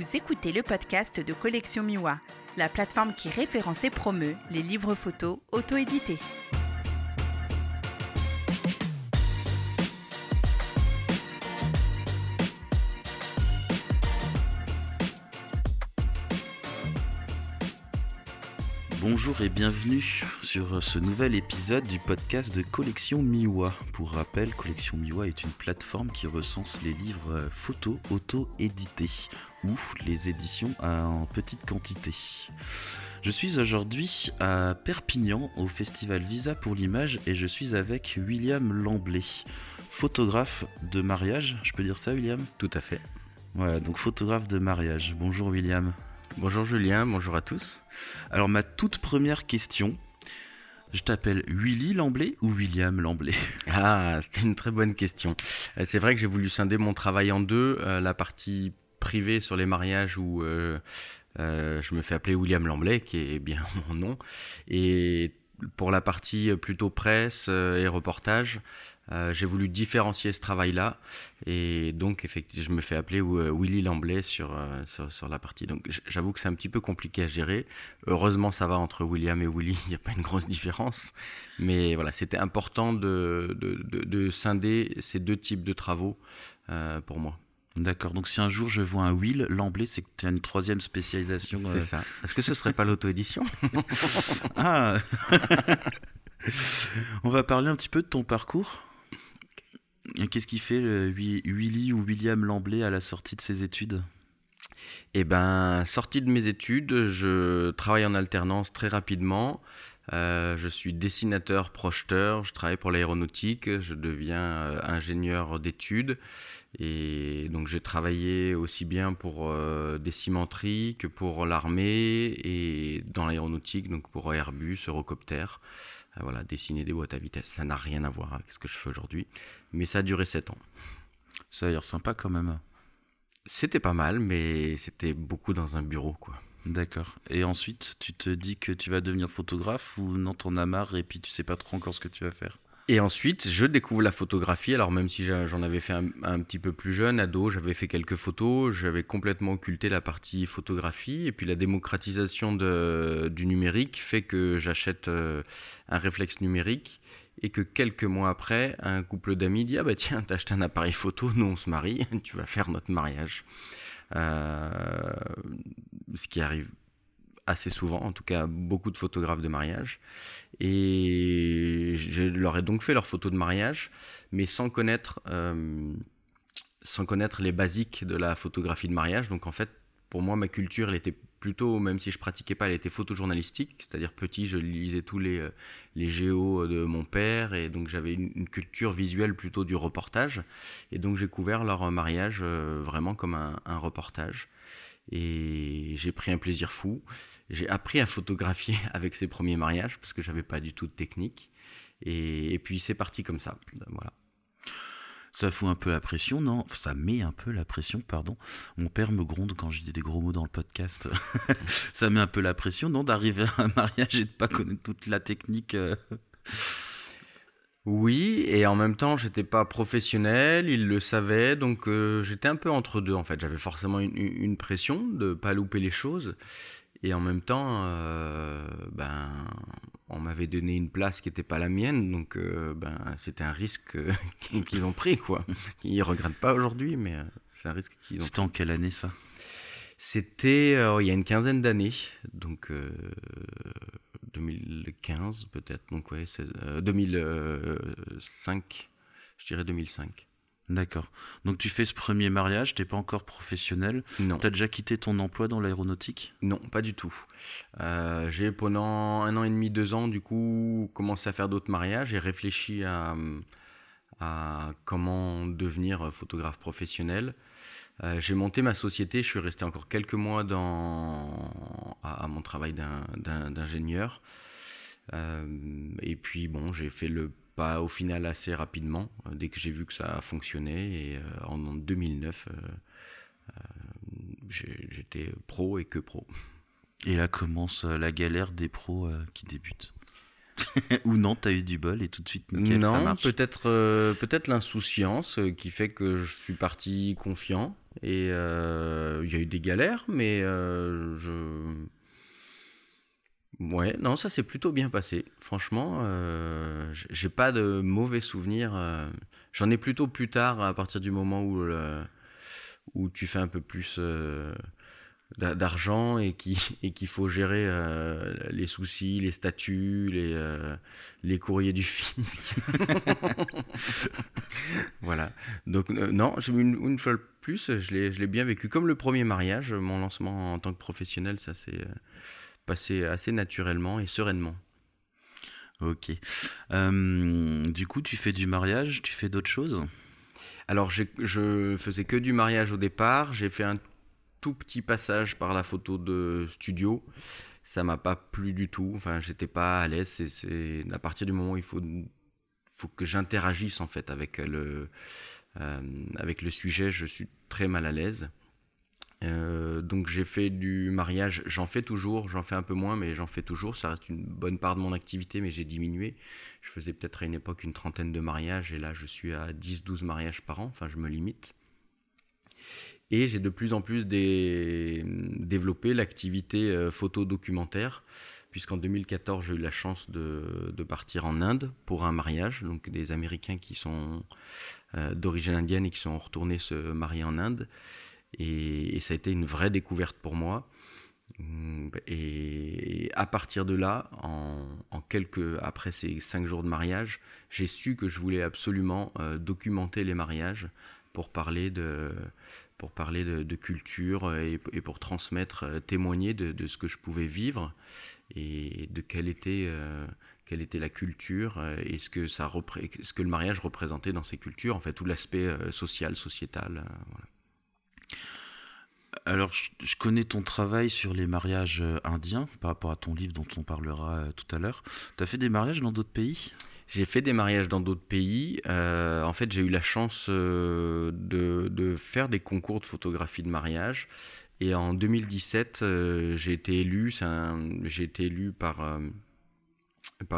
vous écoutez le podcast de Collection Miwa, la plateforme qui référence et promeut les livres photos auto-édités. Bonjour et bienvenue sur ce nouvel épisode du podcast de Collection Miwa. Pour rappel, Collection Miwa est une plateforme qui recense les livres photos auto-édités ou les éditions en petite quantité. Je suis aujourd'hui à Perpignan au festival Visa pour l'image et je suis avec William Lamblet, photographe de mariage. Je peux dire ça, William ? Tout à fait. Voilà, donc photographe de mariage. Bonjour William. Bonjour Julien, bonjour à tous. Alors ma toute première question, je t'appelle Willy Lamblet ou William Lamblet ? Ah, c'est une très bonne question. C'est vrai que j'ai voulu scinder mon travail en deux, la partie privée sur les mariages où je me fais appeler William Lamblet, qui est bien mon nom, et pour la partie plutôt presse et reportage, j'ai voulu différencier ce travail-là et donc effectivement je me fais appeler Willy Lamblet sur la partie. Donc j'avoue que c'est un petit peu compliqué à gérer. Heureusement ça va entre William et Willy, il n'y a pas une grosse différence. Mais voilà, c'était important de scinder ces deux types de travaux pour moi. D'accord, donc si un jour je vois un Will Lamblet, c'est que tu as une troisième spécialisation. C'est ça. Est-ce que ce serait pas l'auto-édition ? Ah. On va parler un petit peu de ton parcours. Qu'est-ce qui fait Willy ou William Lamblet à la sortie de ses études ? Eh ben, sortie de mes études, je travaille en alternance très rapidement. Je suis dessinateur, projeteur, je travaille pour l'aéronautique, je deviens ingénieur d'études. Et donc j'ai travaillé aussi bien pour des cimenteries que pour l'armée et dans l'aéronautique, donc pour Airbus, Eurocopter. Voilà, dessiner des boîtes à vitesse, ça n'a rien à voir avec ce que je fais aujourd'hui. Mais ça a duré 7 ans. Ça a l'air sympa quand même. C'était pas mal, mais c'était beaucoup dans un bureau, quoi. D'accord. Et ensuite, tu te dis que tu vas devenir photographe ou non, t'en as marre et puis tu sais pas trop encore ce que tu vas faire ? Et ensuite, je découvre la photographie. Alors même si j'en avais fait un petit peu plus jeune, ado, j'avais fait quelques photos, j'avais complètement occulté la partie photographie. Et puis la démocratisation du numérique fait que j'achète un réflexe numérique et que quelques mois après, un couple d'amis dit « Ah bah tiens, t'as acheté un appareil photo, nous on se marie, tu vas faire notre mariage. » Ce qui arrive assez souvent, en tout cas beaucoup de photographes de mariage, et je leur ai donc fait leurs photos de mariage, mais sans connaître les basiques de la photographie de mariage. Donc en fait, pour moi, ma culture, elle était plutôt, même si je pratiquais pas, elle était photojournalistique, c'est-à-dire petit, je lisais tous les géos de mon père, et donc j'avais une culture visuelle plutôt du reportage, et donc j'ai couvert leur mariage vraiment comme un reportage. Et j'ai pris un plaisir fou. J'ai appris à photographier avec ces premiers mariages parce que j'avais pas du tout de technique. Et puis c'est parti comme ça. Voilà. Ça fout un peu la pression, non ? Ça met un peu la pression, pardon. Mon père me gronde quand je dis des gros mots dans le podcast. Ça met un peu la pression, non, d'arriver à un mariage et de pas connaître toute la technique. Oui, et en même temps, j'étais pas professionnel, il le savait, donc j'étais un peu entre deux en fait. J'avais forcément une pression de pas louper les choses, et en même temps, on m'avait donné une place qui était pas la mienne, donc c'était un risque qu'ils ont pris, quoi. Ils regrettent pas aujourd'hui, mais c'est un risque qu'ils ont pris. C'était en quelle année ça ? C'était il y a une quinzaine d'années, donc 2015 peut-être, donc ouais, 2005, je dirais 2005. D'accord, donc tu fais ce premier mariage, t'es pas encore professionnel, non. T'as déjà quitté ton emploi dans l'aéronautique ? Non, pas du tout. J'ai pendant 1 an et demi, 2 ans du coup commencé à faire d'autres mariages et réfléchi à comment devenir photographe professionnel. J'ai monté ma société, je suis resté encore quelques mois à mon travail d'ingénieur. Et puis bon, j'ai fait le pas au final assez rapidement, dès que j'ai vu que ça fonctionnait. Et en 2009, j'étais pro et que pro. Et là commence la galère des pros qui débutent. Ou non, t'as eu du bol et tout de suite nickel, non, ça marche. Non, peut-être l'insouciance qui fait que je suis parti confiant et y a eu des galères, mais ouais, non, ça s'est plutôt bien passé. Franchement, j'ai pas de mauvais souvenirs. J'en ai plutôt plus tard, à partir du moment où, où tu fais un peu plus d'argent et qu'il faut gérer les soucis, les statuts, les courriers du fisc. Voilà. Donc, non, une fois plus, je l'ai bien vécu. Comme le premier mariage, mon lancement en tant que professionnel, ça s'est passé assez naturellement et sereinement. Ok. Du coup, tu fais du mariage, tu fais d'autres choses ? Alors, je faisais que du mariage au départ. J'ai fait un tout petit passage par la photo de studio. Ça m'a pas plu du tout. Enfin, j'étais pas à l'aise. C'est à partir du moment où il faut que j'interagisse en fait avec le sujet. Je suis très mal à l'aise. Donc j'ai fait du mariage. J'en fais toujours. J'en fais un peu moins, mais j'en fais toujours. Ça reste une bonne part de mon activité, mais j'ai diminué. Je faisais peut-être à une époque une 30aine de mariages, et là je suis à 10-12 mariages par an. Enfin, je me limite. Et j'ai de plus en plus développé l'activité photo-documentaire, puisqu'en 2014, j'ai eu la chance de partir en Inde pour un mariage. Donc des Américains qui sont d'origine indienne et qui sont retournés se marier en Inde. Et ça a été une vraie découverte pour moi. Et à partir de là, après ces 5 jours de mariage, j'ai su que je voulais absolument documenter les mariages pour parler de culture et pour transmettre, témoigner de ce que je pouvais vivre et de quelle était la culture et ce que le mariage représentait dans ces cultures, en fait, tout l'aspect social, sociétal. Voilà. Alors, je connais ton travail sur les mariages indiens par rapport à ton livre dont on parlera tout à l'heure. Tu as fait des mariages dans d'autres pays ? J'ai fait des mariages dans d'autres pays. En fait, j'ai eu la chance de faire des concours de photographie de mariage. Et en 2017, j'ai été élu. J'ai été élu par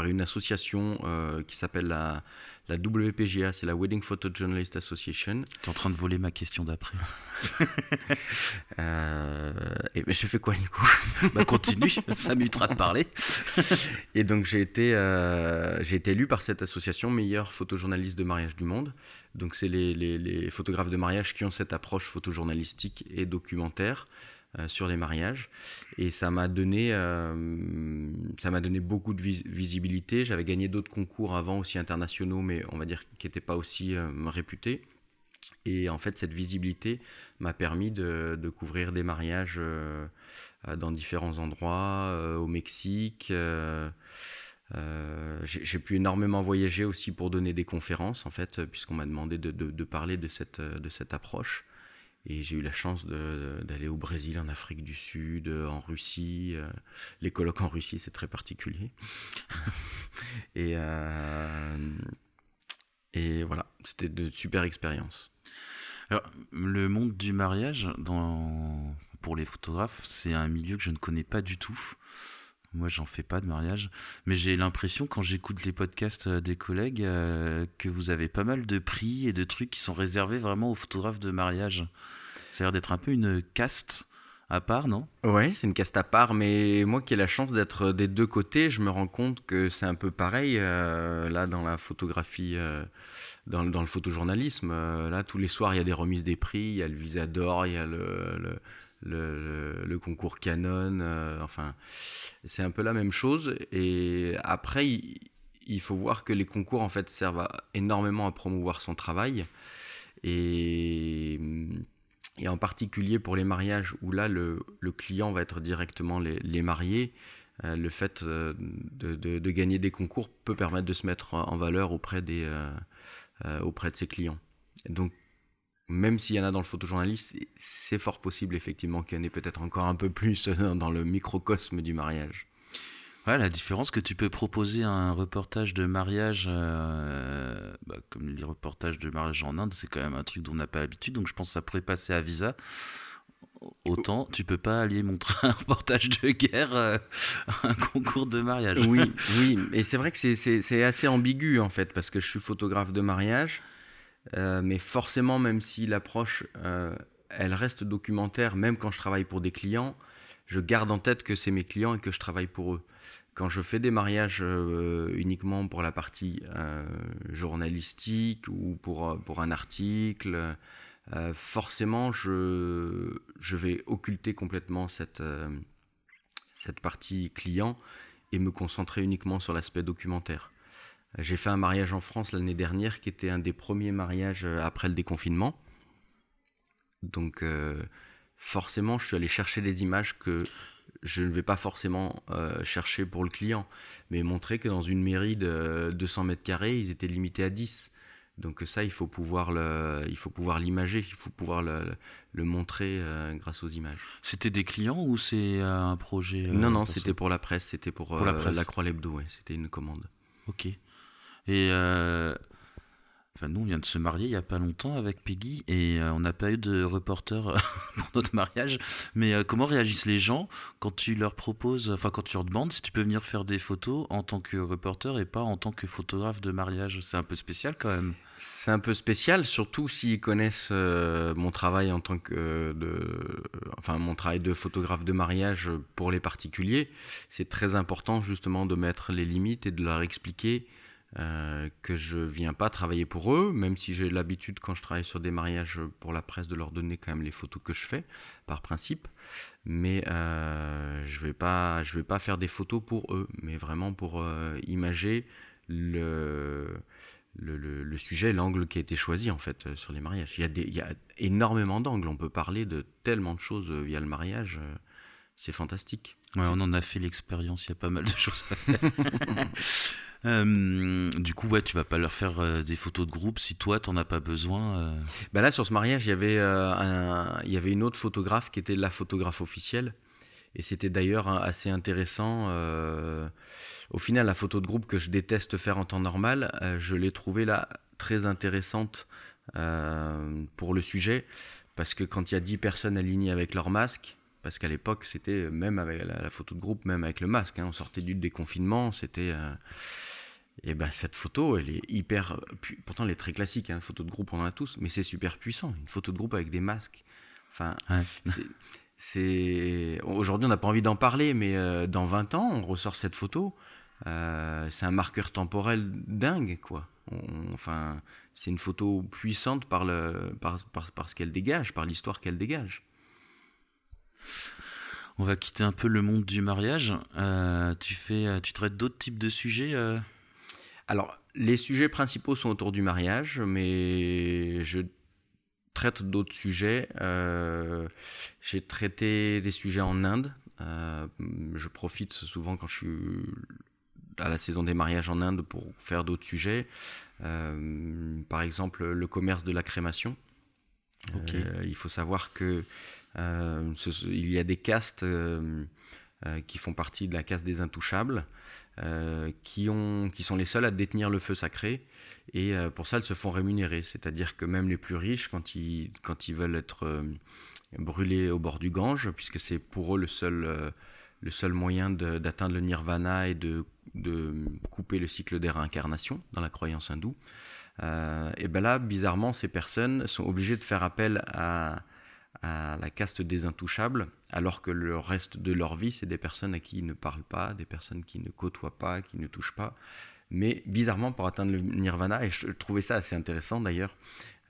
une association qui s'appelle la WPJA, c'est la Wedding Photo Journalist Association. T'es en train de voler ma question d'après. Et ben, je fais quoi, Nico ? Bah continue, ça m'évitera de parler. Et donc j'ai été élu par cette association meilleur photojournaliste de mariage du monde. Donc c'est les photographes de mariage qui ont cette approche photojournalistique et documentaire sur les mariages, et ça m'a donné beaucoup de visibilité. J'avais gagné d'autres concours avant aussi internationaux, mais on va dire qui n'étaient pas aussi réputés, et en fait cette visibilité m'a permis de couvrir des mariages dans différents endroits, au Mexique. J'ai pu énormément voyager aussi pour donner des conférences, en fait, puisqu'on m'a demandé de parler de cette approche. Et j'ai eu la chance d'aller au Brésil, en Afrique du Sud, en Russie. Les colloques en Russie, c'est très particulier. Et voilà, c'était de super expériences. Alors, le monde du mariage, pour les photographes, c'est un milieu que je ne connais pas du tout. Moi, j'en fais pas de mariage, mais j'ai l'impression, quand j'écoute les podcasts des collègues, que vous avez pas mal de prix et de trucs qui sont réservés vraiment aux photographes de mariage. Ça a l'air d'être un peu une caste à part, non ? Ouais, c'est une caste à part, mais moi qui ai la chance d'être des deux côtés, je me rends compte que c'est un peu pareil, là, dans la photographie, dans le photojournalisme. Là, tous les soirs, il y a des remises des prix, il y a le Visa d'or, il y a le concours Canon, enfin, c'est un peu la même chose. Et après, il faut voir que les concours, en fait, servent énormément à promouvoir son travail, et en particulier pour les mariages, où là le client va être directement les mariés. Le fait de gagner des concours peut permettre de se mettre en valeur auprès de ses clients. Donc, même s'il y en a dans le photojournaliste, c'est fort possible effectivement qu'il y en ait peut-être encore un peu plus dans le microcosme du mariage. Ouais, la différence, que tu peux proposer un reportage de mariage, comme les reportages de mariage en Inde, c'est quand même un truc dont on n'a pas l'habitude, donc je pense que ça pourrait passer à Visa. Autant tu peux pas aller montrer un reportage de guerre à un concours de mariage. Oui, et c'est vrai que c'est assez ambigu en fait, parce que je suis photographe de mariage. Mais forcément, même si l'approche elle reste documentaire, même quand je travaille pour des clients. Je garde en tête que c'est mes clients et que je travaille pour eux. Quand je fais des mariages uniquement pour la partie journalistique ou pour un article, forcément, je vais occulter complètement cette partie client et me concentrer uniquement sur l'aspect documentaire. J'ai fait un mariage en France l'année dernière qui était un des premiers mariages après le déconfinement. Donc forcément, je suis allé chercher des images que je ne vais pas forcément chercher pour le client, mais montrer que dans une mairie de 200 mètres carrés, ils étaient limités à 10. Donc ça, il faut pouvoir l'imager, il faut pouvoir le montrer grâce aux images. C'était des clients ou c'est un projet Non, c'était pour la presse, c'était pour la presse. La Croix L'Hebdo, ouais, c'était une commande. Ok. Et nous, on vient de se marier il n'y a pas longtemps avec Peggy et on n'a pas eu de reporter pour notre mariage. Mais comment réagissent les gens quand tu leur proposes, quand tu leur demandes si tu peux venir faire des photos en tant que reporter et pas en tant que photographe de mariage? C'est un peu spécial quand même. C'est un peu spécial, surtout s'ils connaissent mon travail en tant que mon travail de photographe de mariage pour les particuliers. C'est très important justement de mettre les limites et de leur expliquer que je viens pas travailler pour eux, même si j'ai l'habitude quand je travaille sur des mariages pour la presse de leur donner quand même les photos que je fais par principe, mais je vais pas faire des photos pour eux, mais vraiment pour imager le sujet, l'angle qui a été choisi en fait sur les mariages. Il y a énormément d'angles, on peut parler de tellement de choses via le mariage, c'est fantastique. Ouais, on en a fait l'expérience, il y a pas mal de choses à faire. Du coup, ouais, tu vas pas leur faire des photos de groupe si toi t'en as pas besoin. Ben là, sur ce mariage, il y avait une autre photographe qui était la photographe officielle, et c'était d'ailleurs assez intéressant. Au final, la photo de groupe que je déteste faire en temps normal, je l'ai trouvée là très intéressante pour le sujet, parce que quand il y a 10 personnes alignées avec leur masque. Parce qu'à l'époque, c'était même avec la photo de groupe, même avec le masque. Hein, on sortait du déconfinement, c'était... Et ben cette photo, elle est hyper... Pourtant, elle est très classique, hein, photo de groupe, on en a tous, mais c'est super puissant. Une photo de groupe avec des masques. Enfin, ouais. Aujourd'hui, on n'a pas envie d'en parler, mais dans 20 ans, on ressort cette photo. C'est un marqueur temporel dingue, quoi. C'est une photo puissante par ce qu'elle dégage, par l'histoire qu'elle dégage. On va quitter un peu le monde du mariage. Tu traites d'autres types de sujets Alors, les sujets principaux sont autour du mariage, mais je traite d'autres sujets. J'ai traité des sujets en Inde. Je profite souvent quand je suis à la saison des mariages en Inde pour faire d'autres sujets. Par exemple, le commerce de la crémation. Okay. Il faut savoir que il y a des castes qui font partie de la caste des intouchables qui sont les seuls à détenir le feu sacré et pour ça ils se font rémunérer, c'est-à-dire que même les plus riches quand ils veulent être brûlés au bord du Gange, puisque c'est pour eux le seul moyen d'atteindre le nirvana et de couper le cycle des réincarnations dans la croyance hindoue, et ben là bizarrement ces personnes sont obligées de faire appel à la caste des intouchables, alors que le reste de leur vie, c'est des personnes à qui ils ne parlent pas, des personnes qui ne côtoient pas, qui ne touchent pas, mais bizarrement pour atteindre le nirvana. Et je trouvais ça assez intéressant d'ailleurs,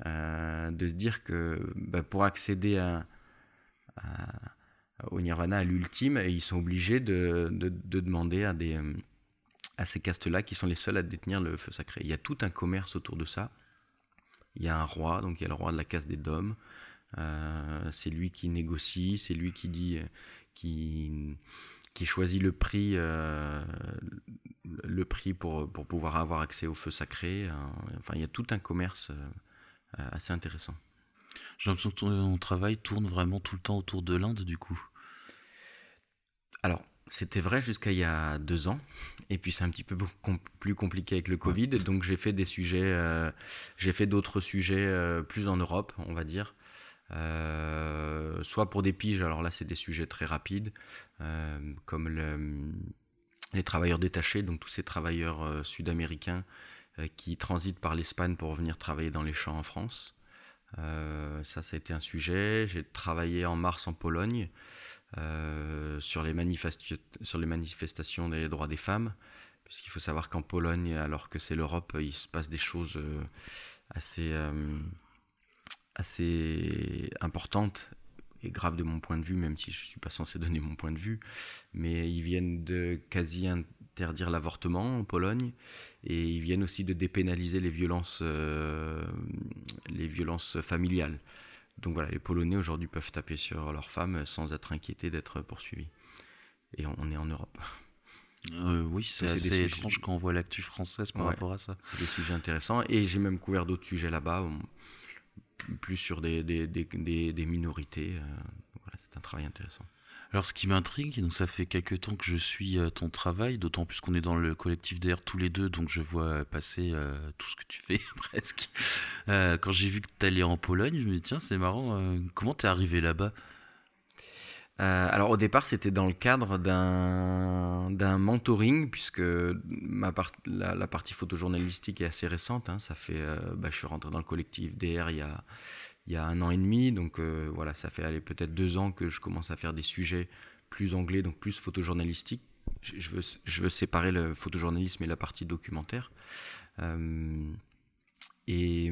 de se dire que pour accéder au nirvana, à l'ultime, ils sont obligés de demander à ces castes-là qui sont les seuls à détenir le feu sacré. Il y a tout un commerce autour de ça. Il y a un roi, donc il y a le roi de la caste des Doms. C'est lui qui négocie, c'est lui qui dit, qui choisit le prix pour pouvoir avoir accès au feu sacré. Enfin, il y a tout un commerce assez intéressant. J'ai l'impression que ton travail tourne vraiment tout le temps autour de l'Inde, du coup. Alors, c'était vrai jusqu'à il y a 2 ans, et puis c'est un petit peu plus compliqué avec le Covid, donc j'ai fait d'autres sujets plus en Europe, on va dire. Soit pour des piges, alors là c'est des sujets très rapides, comme les travailleurs détachés, donc tous ces travailleurs sud-américains qui transitent par l'Espagne pour venir travailler dans les champs en France. Ça a été un sujet. J'ai travaillé en mars en Pologne sur les manifestations des droits des femmes. Parce qu'il faut savoir qu'en Pologne, alors que c'est l'Europe, il se passe des choses assez importantes et graves de mon point de vue, même si je ne suis pas censé donner mon point de vue. Mais ils viennent de quasi interdire l'avortement en Pologne, et ils viennent aussi de dépénaliser les violences familiales. Donc voilà, les Polonais aujourd'hui peuvent taper sur leurs femmes sans être inquiétés d'être poursuivis. Et on est en Europe. Oui, c'est assez étrange quand on voit l'actu française par rapport à ça. C'est des sujets intéressants, et j'ai même couvert d'autres sujets là-bas, plus sur des minorités. Voilà, c'est un travail intéressant. Alors, ce qui m'intrigue, donc ça fait quelques temps que je suis ton travail, d'autant plus qu'on est dans le collectif DR tous les deux, donc je vois passer tout ce que tu fais presque. Quand j'ai vu que tu allais en Pologne, je me dis tiens, c'est marrant, comment t'es arrivé là-bas ? Alors au départ, c'était dans le cadre d'un mentoring, puisque la partie photojournalistique est assez récente. Ça fait, je suis rentré dans le collectif DR il y a 1 an et demi, donc voilà, ça fait peut-être 2 ans que je commence à faire des sujets plus anglais, donc plus photojournalistiques. Je veux séparer le photojournalisme et la partie documentaire. Et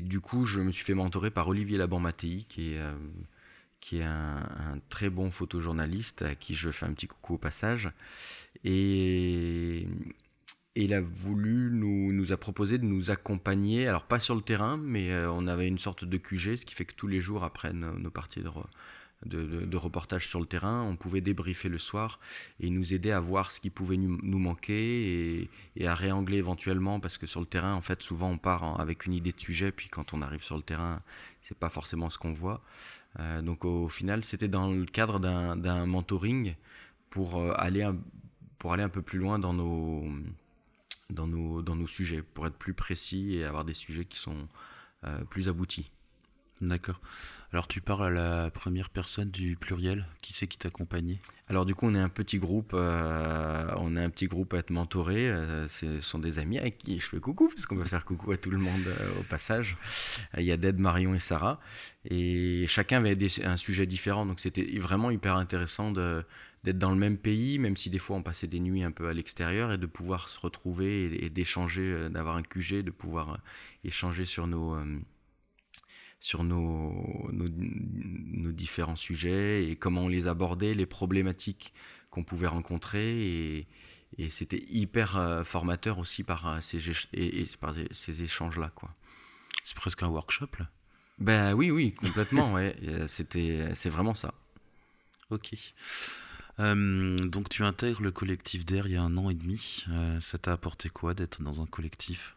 du coup, je me suis fait mentorer par Olivier Laban-Mattei, qui est un très bon photojournaliste, à qui je fais un petit coucou au passage. Et il a voulu nous a proposé de nous accompagner, alors pas sur le terrain, mais on avait une sorte de QG, ce qui fait que tous les jours, après nos parties de reportage sur le terrain, on pouvait débriefer le soir et nous aider à voir ce qui pouvait nous manquer et à réangler éventuellement, parce que sur le terrain, en fait, souvent on part avec une idée de sujet, puis quand on arrive sur le terrain, c'est pas forcément ce qu'on voit. Donc au final, c'était dans le cadre d'un mentoring pour aller un peu plus loin dans nos sujets, pour être plus précis et avoir des sujets qui sont plus aboutis. D'accord. Alors tu parles à la première personne du pluriel. Qui c'est qui t'accompagnait ? Alors du coup, on est un petit groupe. À être mentoré. Ce sont des amis à qui je fais coucou, parce qu'on peut faire coucou à tout le monde au passage. Il y a Dead, Marion et Sarah, et chacun avait un sujet différent. Donc c'était vraiment hyper intéressant d'être dans le même pays, même si des fois on passait des nuits un peu à l'extérieur, et de pouvoir se retrouver et d'échanger, d'avoir un QG, de pouvoir échanger sur nos différents sujets et comment on les abordait, les problématiques qu'on pouvait rencontrer, et c'était hyper formateur aussi par ces échanges-là, quoi. C'est presque un workshop, là. Ben oui, complètement, ouais. C'est vraiment ça. Ok. Donc tu intègres le collectif DR il y a 1 an et demi. Ça t'a apporté quoi d'être dans un collectif ?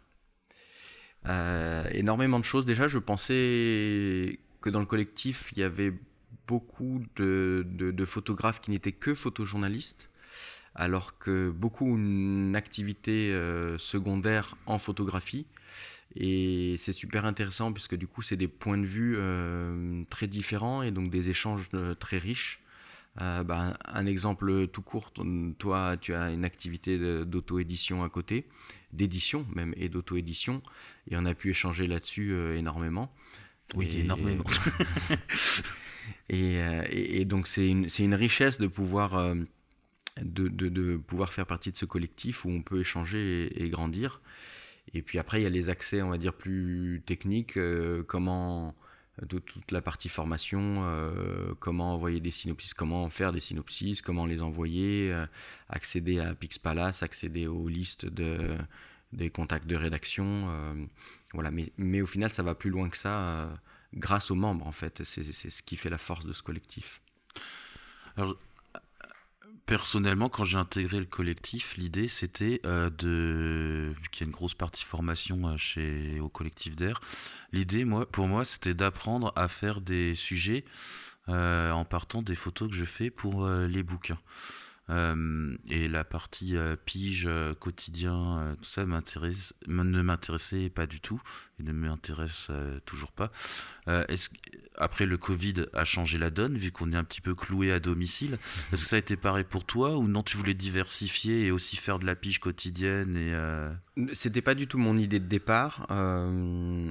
Énormément de choses. Déjà, je pensais que dans le collectif, il y avait beaucoup de photographes qui n'étaient que photojournalistes, alors que beaucoup ont une activité secondaire en photographie. Et c'est super intéressant, puisque du coup, c'est des points de vue très différents, et donc des échanges très riches. Un exemple tout court, toi tu as une activité d'auto-édition à côté, d'édition même, et d'auto-édition, et on a pu échanger là-dessus énormément. Oui, énormément. Et donc c'est une richesse de pouvoir, pouvoir faire partie de ce collectif où on peut échanger et grandir. Et puis après, il y a les accès, on va dire, plus techniques, toute la partie formation, comment envoyer des synopsis, comment faire des synopsis, comment les envoyer, accéder à Pix Palace, accéder aux listes des contacts de rédaction. Voilà. Mais au final, ça va plus loin que ça, grâce aux membres, en fait. C'est ce qui fait la force de ce collectif. Alors, personnellement, quand j'ai intégré le collectif, l'idée c'était vu qu'il y a une grosse partie formation au collectif d'air, l'idée pour moi c'était d'apprendre à faire des sujets en partant des photos que je fais pour les bouquins. Et la partie pige, quotidien, tout ça ne m'intéressait pas du tout et ne m'intéresse toujours pas. Après, le Covid a changé la donne, vu qu'on est un petit peu cloué à domicile. Est-ce que ça a été pareil pour toi ou non, tu voulais diversifier et aussi faire de la pige quotidienne et, C'était pas du tout mon idée de départ.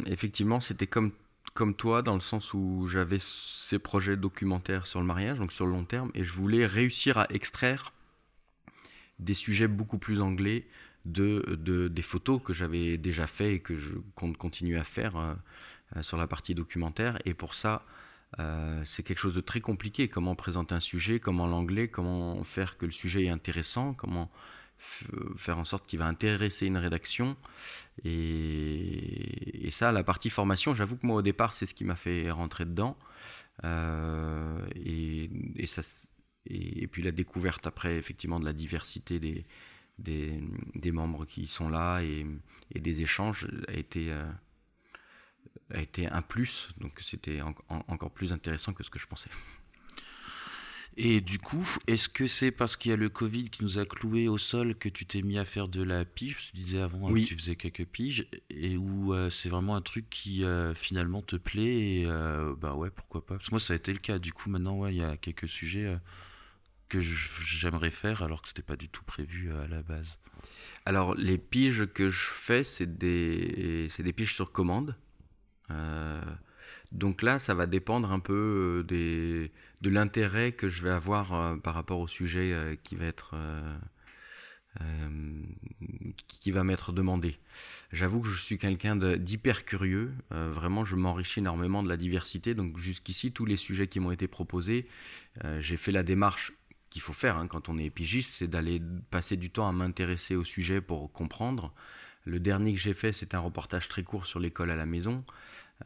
Effectivement, c'était comme toi, dans le sens où j'avais ces projets documentaires sur le mariage, donc sur le long terme, et je voulais réussir à extraire des sujets beaucoup plus anglais des photos que j'avais déjà fait et que je compte continuer à faire sur la partie documentaire. Et pour ça, c'est quelque chose de très compliqué. Comment présenter un sujet, comment l'angler, comment faire que le sujet est intéressant, comment faire en sorte qu'il va intéresser une rédaction et ça, la partie formation, j'avoue que moi au départ c'est ce qui m'a fait rentrer dedans et puis la découverte après effectivement de la diversité des membres qui sont là et des échanges a été un plus, donc c'était encore plus intéressant que ce que je pensais. Et du coup, est-ce que c'est parce qu'il y a le Covid qui nous a cloués au sol que tu t'es mis à faire de la pige ? Parce que tu disais avant oui. Que tu faisais quelques piges, et où c'est vraiment un truc qui finalement te plaît, et bah ouais, pourquoi pas ? Parce que moi, ça a été le cas. Du coup, maintenant, ouais, il y a quelques sujets que j'aimerais faire, alors que c'était pas du tout prévu à la base. Alors, les piges que je fais, c'est des piges sur commande. Donc là, ça va dépendre un peu de l'intérêt que je vais avoir par rapport au sujet qui va m'être demandé. J'avoue que je suis quelqu'un d'hyper curieux. Vraiment, je m'enrichis énormément de la diversité. Donc jusqu'ici, tous les sujets qui m'ont été proposés, j'ai fait la démarche qu'il faut faire quand on est pigiste, c'est d'aller passer du temps à m'intéresser au sujet pour comprendre. Le dernier que j'ai fait, c'est un reportage très court sur l'école à la maison.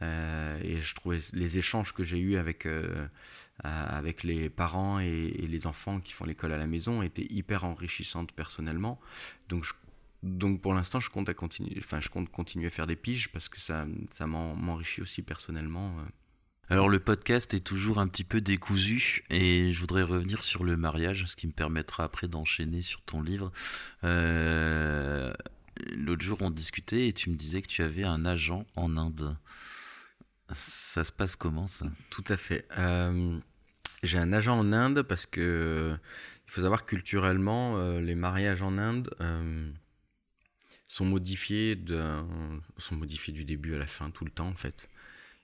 Et je trouvais les échanges que j'ai eus avec les parents et les enfants qui font l'école à la maison étaient hyper enrichissantes personnellement. Donc pour l'instant, je compte continuer à faire des piges parce que ça m'enrichit aussi personnellement. Alors le podcast est toujours un petit peu décousu et je voudrais revenir sur le mariage, ce qui me permettra après d'enchaîner sur ton livre. L'autre jour, on discutait et tu me disais que tu avais un agent en Inde. Ça se passe comment, ça ? Tout à fait. J'ai un agent en Inde parce que il faut savoir culturellement, les mariages en Inde sont modifiés du début à la fin, tout le temps, en fait.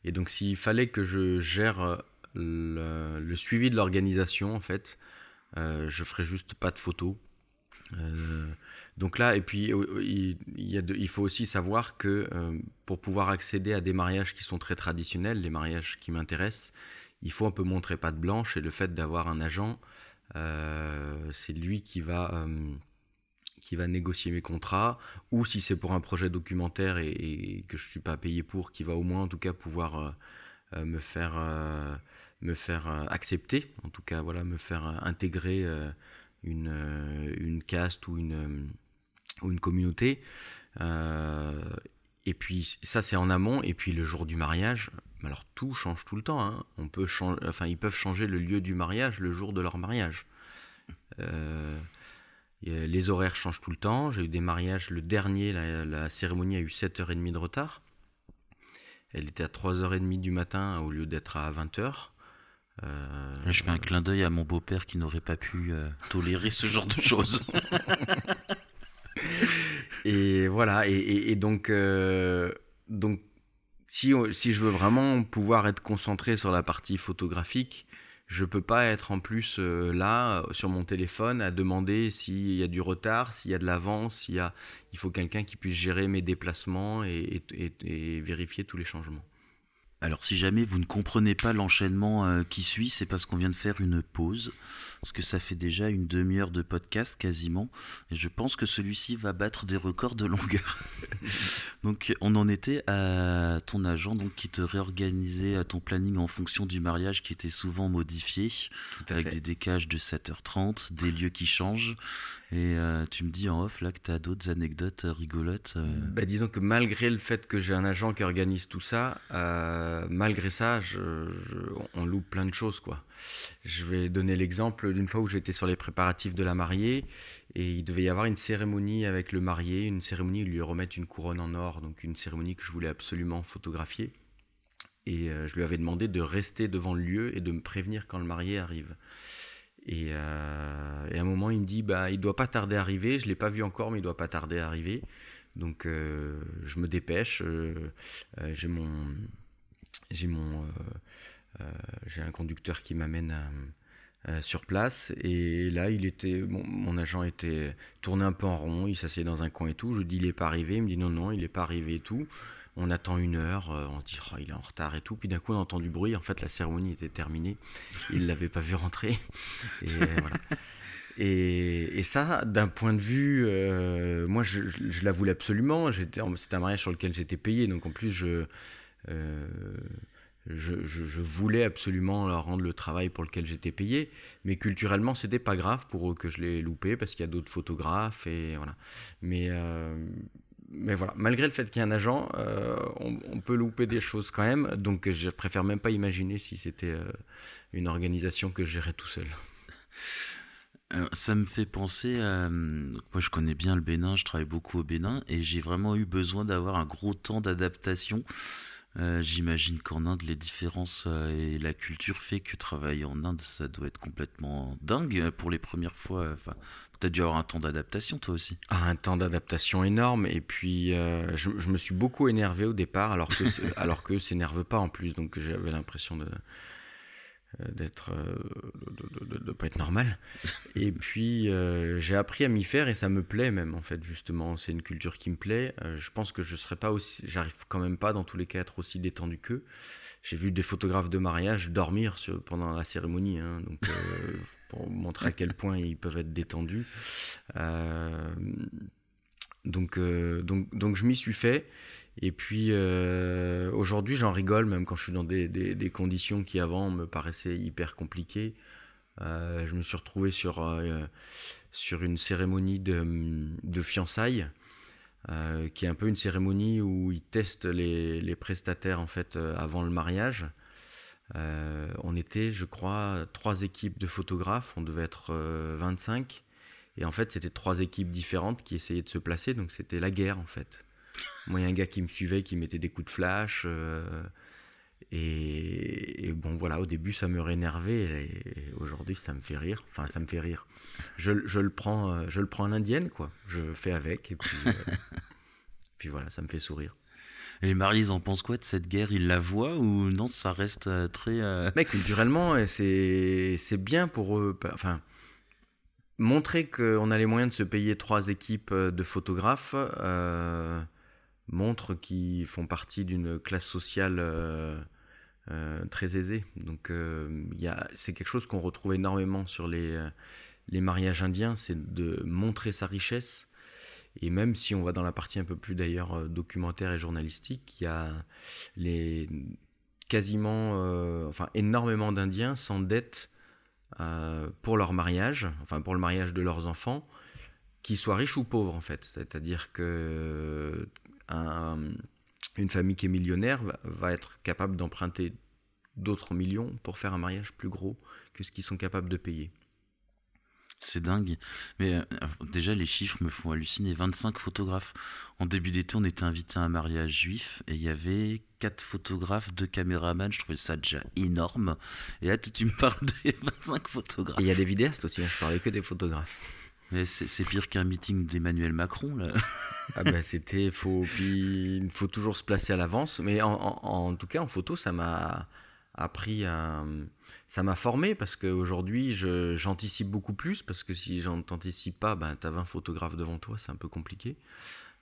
Et donc, s'il fallait que je gère le suivi de l'organisation, en fait, je ferais juste pas de photos. Donc là, et puis il faut aussi savoir que pour pouvoir accéder à des mariages qui sont très traditionnels, les mariages qui m'intéressent, il faut un peu montrer patte blanche, et le fait d'avoir un agent, c'est lui qui va négocier mes contrats, ou si c'est pour un projet documentaire et que je ne suis pas payé pour, qui va au moins en tout cas pouvoir me faire accepter, en tout cas voilà, me faire intégrer une caste ou une communauté, et puis ça c'est en amont. Et puis le jour du mariage, alors tout change tout le temps ils peuvent changer le lieu du mariage le jour de leur mariage, les horaires changent tout le temps. J'ai eu des mariages, le dernier, la cérémonie a eu 7h30 de retard, elle était à 3h30 du matin au lieu d'être à 20h. Je fais un clin d'œil à mon beau-père qui n'aurait pas pu tolérer ce genre de choses. Et voilà, et donc si je veux vraiment pouvoir être concentré sur la partie photographique, je peux pas être en plus là sur mon téléphone à demander s'il y a du retard, s'il y a de l'avance, il faut quelqu'un qui puisse gérer mes déplacements et vérifier tous les changements. Alors si jamais vous ne comprenez pas l'enchaînement qui suit, c'est parce qu'on vient de faire une pause, parce que ça fait déjà une demi-heure de podcast quasiment, et je pense que celui-ci va battre des records de longueur. Donc on en était à ton agent donc, qui te réorganisait à ton planning en fonction du mariage qui était souvent modifié, avec des décages de 7h30, des lieux qui changent, et tu me dis en off là que tu as d'autres anecdotes rigolotes. Disons que malgré le fait que j'ai un agent qui organise tout ça, malgré ça, on loupe plein de choses, quoi. Je vais donner l'exemple d'une fois où j'étais sur les préparatifs de la mariée et il devait y avoir une cérémonie avec le marié, une cérémonie où ils lui remettent une couronne en or, donc une cérémonie que je voulais absolument photographier. Et je lui avais demandé de rester devant le lieu et de me prévenir quand le marié arrive. Et à un moment, il me dit « il doit pas tarder à arriver, je l'ai pas vu encore, mais il doit pas tarder à arriver ». Donc je me dépêche, j'ai un conducteur qui m'amène sur place, et là mon agent était tourné un peu en rond, il s'asseyait dans un coin et tout. Je lui dis il n'est pas arrivé, il me dit non il n'est pas arrivé et tout. On attend une heure, on se dit oh, il est en retard et tout, puis d'un coup on entend du bruit, en fait la cérémonie était terminée, il l'avait pas vu rentrer et voilà. Et ça, d'un point de vue, moi je la voulais absolument. C'était un mariage sur lequel j'étais payé, donc en plus je voulais absolument leur rendre le travail pour lequel j'étais payé. Mais culturellement, c'était pas grave pour eux que je l'ai loupé parce qu'il y a d'autres photographes et voilà. Mais voilà, malgré le fait qu'il y ait un agent, on peut louper des choses quand même. Donc je préfère même pas imaginer si c'était une organisation que je gérais tout seul. Alors, ça me fait penser à... Moi, je connais bien le Bénin, je travaille beaucoup au Bénin, et j'ai vraiment eu besoin d'avoir un gros temps d'adaptation. J'imagine qu'en Inde, les différences et la culture fait que travailler en Inde, ça doit être complètement dingue pour les premières fois. Enfin, t'as dû avoir un temps d'adaptation, toi aussi. Ah, un temps d'adaptation énorme, et puis je me suis beaucoup énervé au départ, alors que eux ne s'énervent pas en plus, donc j'avais l'impression de pas être normal. Et puis j'ai appris à m'y faire et ça me plaît même, en fait. Justement, c'est une culture qui me plaît. Je pense que je serais pas aussi, j'arrive quand même pas dans tous les cas à être aussi détendu qu'eux. J'ai vu des photographes de mariage dormir pendant la cérémonie, hein, donc pour montrer à quel point ils peuvent être détendus. Donc je m'y suis fait. Et puis aujourd'hui j'en rigole, même quand je suis dans des conditions qui avant me paraissaient hyper compliquées. Je me suis retrouvé sur une cérémonie de fiançailles, qui est un peu une cérémonie où ils testent les prestataires en fait avant le mariage. On était, je crois, 3 équipes de photographes, on devait être 25. Et en fait, c'était 3 équipes différentes qui essayaient de se placer, donc c'était la guerre en fait. Moi, il y a un gars qui me suivait, qui mettait des coups de flash. Et bon, voilà, au début, ça me réénervait. Et aujourd'hui, ça me fait rire. Enfin, ça me fait rire. Je le prends en indienne, quoi. Je fais avec. Et puis, puis voilà, ça me fait sourire. Et Marie, ils en pensent quoi de cette guerre? Ils la voient ou non? Ça reste très... Mais culturellement, c'est bien pour eux. Enfin... Montrer qu'on a les moyens de se payer 3 équipes de photographes montre qu'ils font partie d'une classe sociale très aisée. Donc c'est quelque chose qu'on retrouve énormément sur les mariages indiens, c'est de montrer sa richesse. Et même si on va dans la partie un peu plus d'ailleurs documentaire et journalistique, il y a énormément d'Indiens s'endettent pour leur mariage, enfin pour le mariage de leurs enfants, qu'ils soient riches ou pauvres en fait. C'est-à-dire que une famille qui est millionnaire va être capable d'emprunter d'autres millions pour faire un mariage plus gros que ce qu'ils sont capables de payer. C'est dingue. Mais déjà, les chiffres me font halluciner. 25 photographes. En début d'été, on était invité à un mariage juif et il y avait 4 photographes, 2 caméramans. Je trouvais ça déjà énorme. Et là, tu me parles des 25 photographes. Et il y a des vidéastes aussi. Hein. Je parlais que des photographes. Mais c'est pire qu'un meeting d'Emmanuel Macron, là. Ah ben, c'était... Il faut toujours se placer à l'avance. Mais en tout cas, en photo, ça m'a... ça m'a formé, parce qu'aujourd'hui j'anticipe beaucoup plus, parce que si je n'anticipe pas, t'as 20 photographes devant toi, c'est un peu compliqué.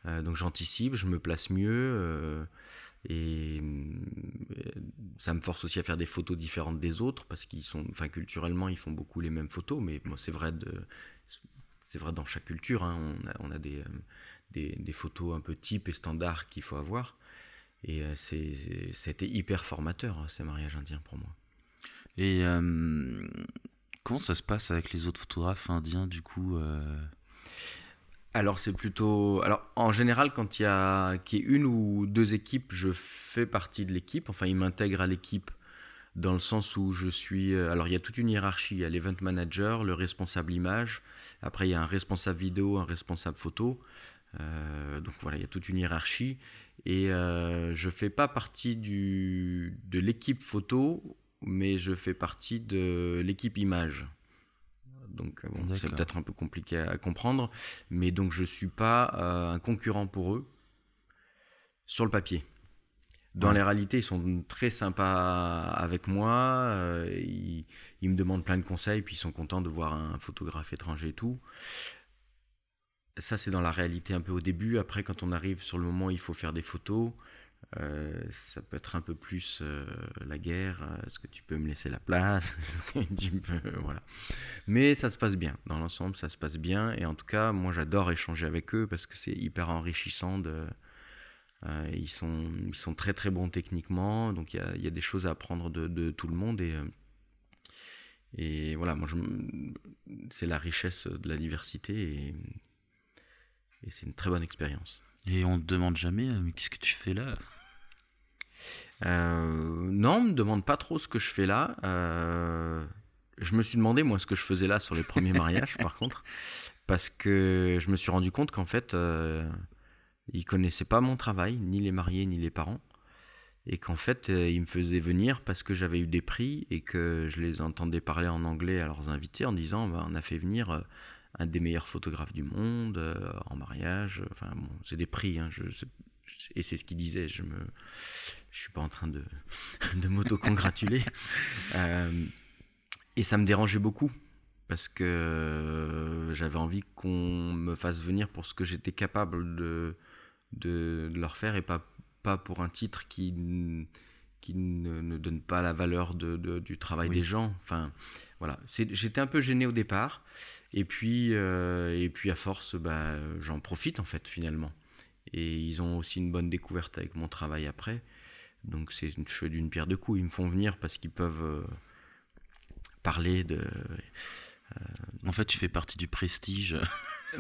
Donc j'anticipe, je me place mieux, et ça me force aussi à faire des photos différentes des autres, parce qu'ils sont, enfin culturellement ils font beaucoup les mêmes photos, mais bon, c'est vrai dans chaque culture, hein, on a des photos un peu types et standards qu'il faut avoir. Et c'était hyper formateur, ces mariages indiens, pour moi. Et comment ça se passe avec les autres photographes indiens, du coup Alors, c'est plutôt... Alors, en général, quand il y a qu'il y ait une ou deux équipes, je fais partie de l'équipe. Enfin, ils m'intègrent à l'équipe dans le sens où je suis... Alors, il y a toute une hiérarchie. Il y a l'event manager, le responsable image. Après, il y a un responsable vidéo, un responsable photo. Donc, voilà, il y a toute une hiérarchie. Et je ne fais pas partie de l'équipe photo, mais je fais partie de l'équipe image. Donc, bon, c'est peut-être un peu compliqué à comprendre, mais donc je ne suis pas un concurrent pour eux sur le papier. Dans les réalités, ils sont très sympas avec moi, ils me demandent plein de conseils, puis ils sont contents de voir un photographe étranger et tout. Ça, c'est dans la réalité un peu au début. Après, quand on arrive sur le moment où il faut faire des photos, ça peut être un peu plus la guerre. Est-ce que tu peux me laisser la place? Voilà. Mais ça se passe bien. Dans l'ensemble, ça se passe bien. Et en tout cas, moi, j'adore échanger avec eux parce que c'est hyper enrichissant. Ils sont très, très bons techniquement. Donc, il y a des choses à apprendre de tout le monde. Et voilà, moi, c'est la richesse de la diversité. Et c'est une très bonne expérience. Et on ne te demande jamais « mais qu'est-ce que tu fais là ?» Non, on ne me demande pas trop ce que je fais là. Je me suis demandé, moi, ce que je faisais là sur les premiers mariages, par contre, parce que je me suis rendu compte qu'en fait, ils ne connaissaient pas mon travail, ni les mariés, ni les parents, et qu'en fait, ils me faisaient venir parce que j'avais eu des prix et que je les entendais parler en anglais à leurs invités en disant bah, « on a fait venir... un des meilleurs photographes du monde, en mariage. » Enfin bon, c'est des prix, hein, et c'est ce qu'il disait. Je suis pas en train de m'auto-congratuler. Et ça me dérangeait beaucoup, parce que j'avais envie qu'on me fasse venir pour ce que j'étais capable de leur faire, et pas pour un titre qui ne donne pas la valeur du travail des gens. Enfin, voilà. J'étais un peu gêné au départ. Et puis à force, bah, j'en profite en fait finalement. Et ils ont aussi une bonne découverte avec mon travail après. Donc c'est une cheveux d'une pierre deux coups. Ils me font venir parce qu'ils peuvent parler de... En fait, tu fais partie du prestige.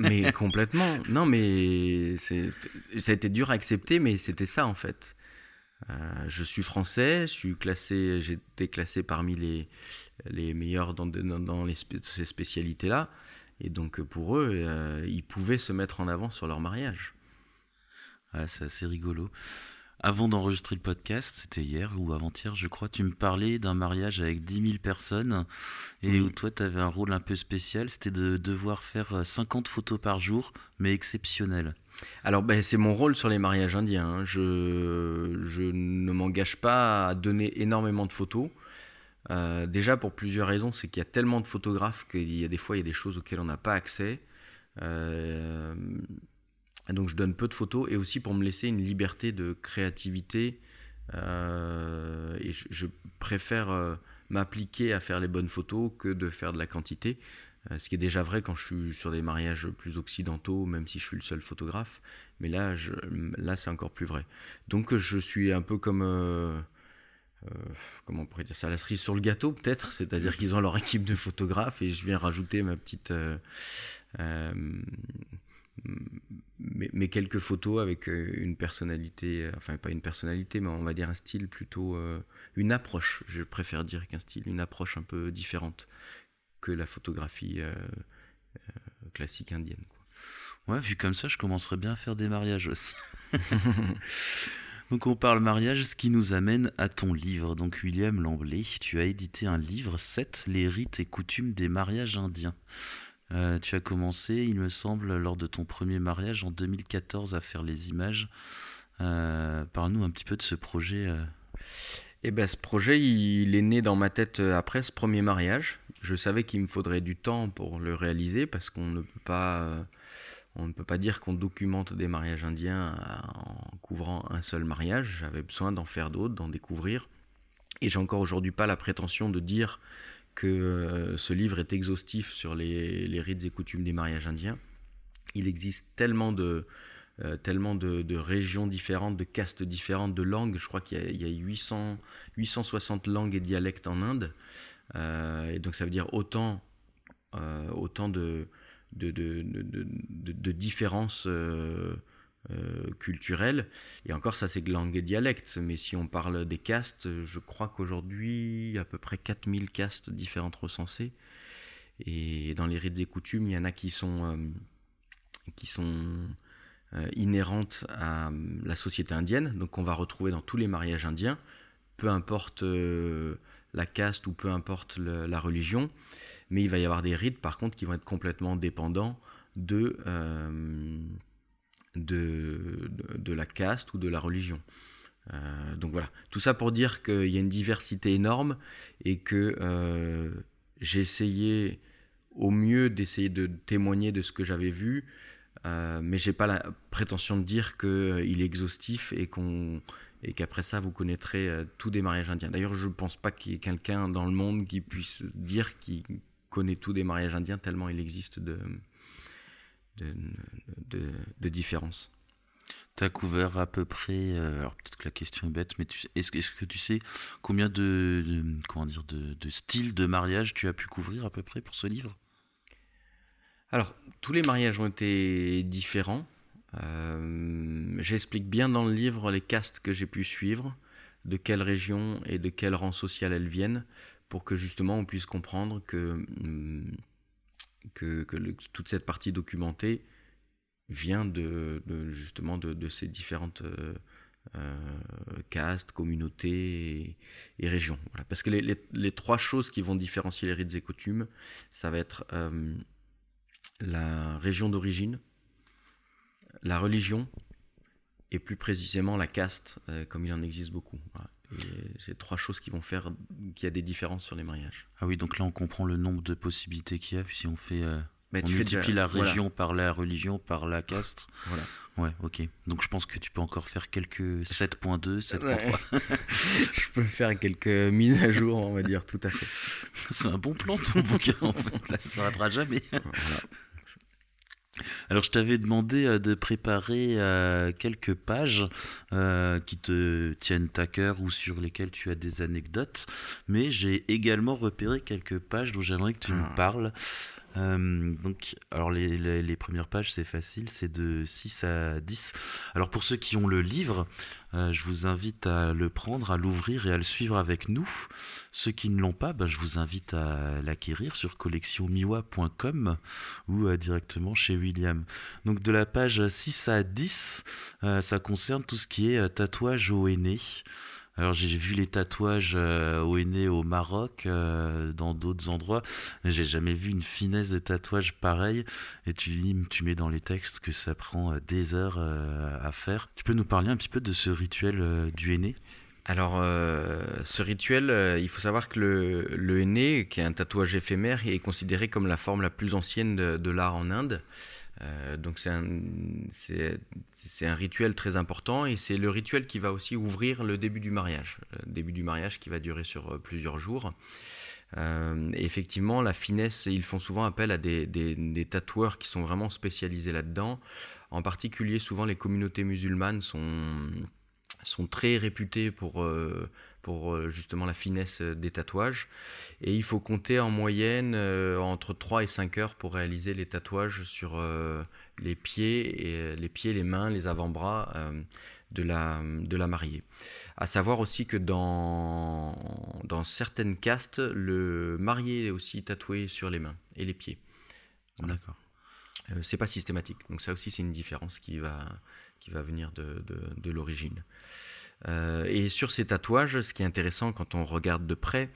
Mais complètement. Non, mais ça a été dur à accepter, mais c'était ça en fait. Je suis français, j'étais classé parmi les meilleurs dans ces spécialités-là, et donc pour eux, ils pouvaient se mettre en avant sur leur mariage. Ah, c'est assez rigolo. Avant d'enregistrer le podcast, c'était hier ou avant-hier, je crois, tu me parlais d'un mariage avec 10 000 personnes, et où toi, tu avais un rôle un peu spécial, c'était de devoir faire 50 photos par jour, mais exceptionnelles. Alors, ben, c'est mon rôle sur les mariages indiens, hein. Je ne m'engage pas à donner énormément de photos. Déjà, pour plusieurs raisons, c'est qu'il y a tellement de photographes qu'il y a des fois, il y a des choses auxquelles on n'a pas accès. Donc, je donne peu de photos, et aussi pour me laisser une liberté de créativité. Et je préfère m'appliquer à faire les bonnes photos que de faire de la quantité. Ce qui est déjà vrai quand je suis sur des mariages plus occidentaux, même si je suis le seul photographe. Mais là, là c'est encore plus vrai. Donc, je suis un peu comme... comment on pourrait dire ça? La cerise sur le gâteau, peut-être. C'est-à-dire qu'ils ont leur équipe de photographes et je viens rajouter ma petite... mes quelques photos avec une personnalité... Enfin, pas une personnalité, mais on va dire un style plutôt... une approche, je préfère dire qu'un style, une approche un peu différente que la photographie classique indienne, quoi. Ouais, vu comme ça, je commencerais bien à faire des mariages aussi. Donc on parle mariage, ce qui nous amène à ton livre. Donc William Lamblet, tu as édité un livre, 7, les rites et coutumes des mariages indiens. Tu as commencé, il me semble, lors de ton premier mariage en 2014 à faire les images. Parle-nous un petit peu de ce projet. Eh ben, ce projet, il est né dans ma tête après ce premier mariage. Je savais qu'il me faudrait du temps pour le réaliser parce qu'on ne peut pas, dire qu'on documente des mariages indiens en couvrant un seul mariage. J'avais besoin d'en faire d'autres, d'en découvrir. Et j'ai encore aujourd'hui pas la prétention de dire que ce livre est exhaustif sur les rites et coutumes des mariages indiens. Il existe tellement de régions différentes, de castes différentes, de langues. Je crois qu'il y a 860 langues et dialectes en Inde. Et donc ça veut dire autant de différences culturelles. Et encore, ça, c'est de langue et dialecte. Mais si on parle des castes, je crois qu'aujourd'hui, à peu près 4000 castes différentes recensées. Et dans les rites et coutumes, il y en a qui sont inhérentes à la société indienne, donc on va retrouver dans tous les mariages indiens, peu importe la caste ou peu importe la religion, mais il va y avoir des rites par contre qui vont être complètement dépendants de la caste ou de la religion. Donc voilà, tout ça pour dire qu'il y a une diversité énorme et que j'ai essayé au mieux d'essayer de témoigner de ce que j'avais vu, mais j'ai pas la prétention de dire qu'il est exhaustif et qu'après ça vous connaîtrez tout des mariages indiens. D'ailleurs, je pense pas qu'il y ait quelqu'un dans le monde qui puisse dire qu'il connaît tout des mariages indiens, tellement il existe de différences. T'as couvert à peu près, alors peut-être que la question est bête, mais est-ce que tu sais combien de styles de mariage tu as pu couvrir à peu près pour ce livre ? Alors, tous les mariages ont été différents. J'explique bien dans le livre les castes que j'ai pu suivre, de quelle région et de quel rang social elles viennent, pour que justement on puisse comprendre que toute cette partie documentée vient justement de ces différentes castes, communautés et régions. Voilà. Parce que les trois choses qui vont différencier les rites et coutumes, ça va être la région d'origine, la religion et plus précisément la caste, comme il en existe beaucoup. Voilà. Et c'est trois choses qui vont faire qu'il y a des différences sur les mariages. Ah oui, donc là on comprend le nombre de possibilités qu'il y a si on fait... on multiplie la région par la religion, par la caste. Voilà. Ouais, ok. Donc je pense que tu peux encore faire quelques 7.2, 7.3. Je peux faire quelques mises à jour, on va dire, tout à fait. C'est un bon plan ton bouquin, en fait. Là, ça ne s'arrêtera jamais. Voilà. Alors je t'avais demandé de préparer quelques pages qui te tiennent à cœur ou sur lesquelles tu as des anecdotes, mais j'ai également repéré quelques pages dont j'aimerais que tu me parles. Donc, alors les premières pages, c'est facile, c'est de 6 à 10. Alors pour ceux qui ont le livre, je vous invite à le prendre, à l'ouvrir et à le suivre avec nous. Ceux qui ne l'ont pas, je vous invite à l'acquérir sur collectionmiwa.com ou directement chez William. Donc de la page 6 à 10, ça concerne tout ce qui est tatouage au henné. Alors j'ai vu les tatouages au henné au Maroc, dans d'autres endroits. J'ai jamais vu une finesse de tatouage pareille. Et tu mets dans les textes que ça prend des heures à faire. Tu peux nous parler un petit peu de ce rituel du henné ? Alors ce rituel, il faut savoir que le henné, qui est un tatouage éphémère, est considéré comme la forme la plus ancienne de l'art en Inde. Donc c'est un rituel très important et c'est le rituel qui va aussi ouvrir le début du mariage. Le début du mariage qui va durer sur plusieurs jours. Et effectivement, la finesse, ils font souvent appel à des tatoueurs qui sont vraiment spécialisés là-dedans. En particulier, souvent les communautés musulmanes sont très réputées pour justement la finesse des tatouages. Et il faut compter en moyenne entre 3 et 5 heures pour réaliser les tatouages sur les pieds, les mains, les avant-bras de la mariée. À savoir aussi que dans certaines castes, le marié est aussi tatoué sur les mains et les pieds. Voilà. D'accord. C'est pas systématique. Donc ça aussi, c'est une différence qui va venir de l'origine. Et sur ces tatouages, ce qui est intéressant quand on regarde de près,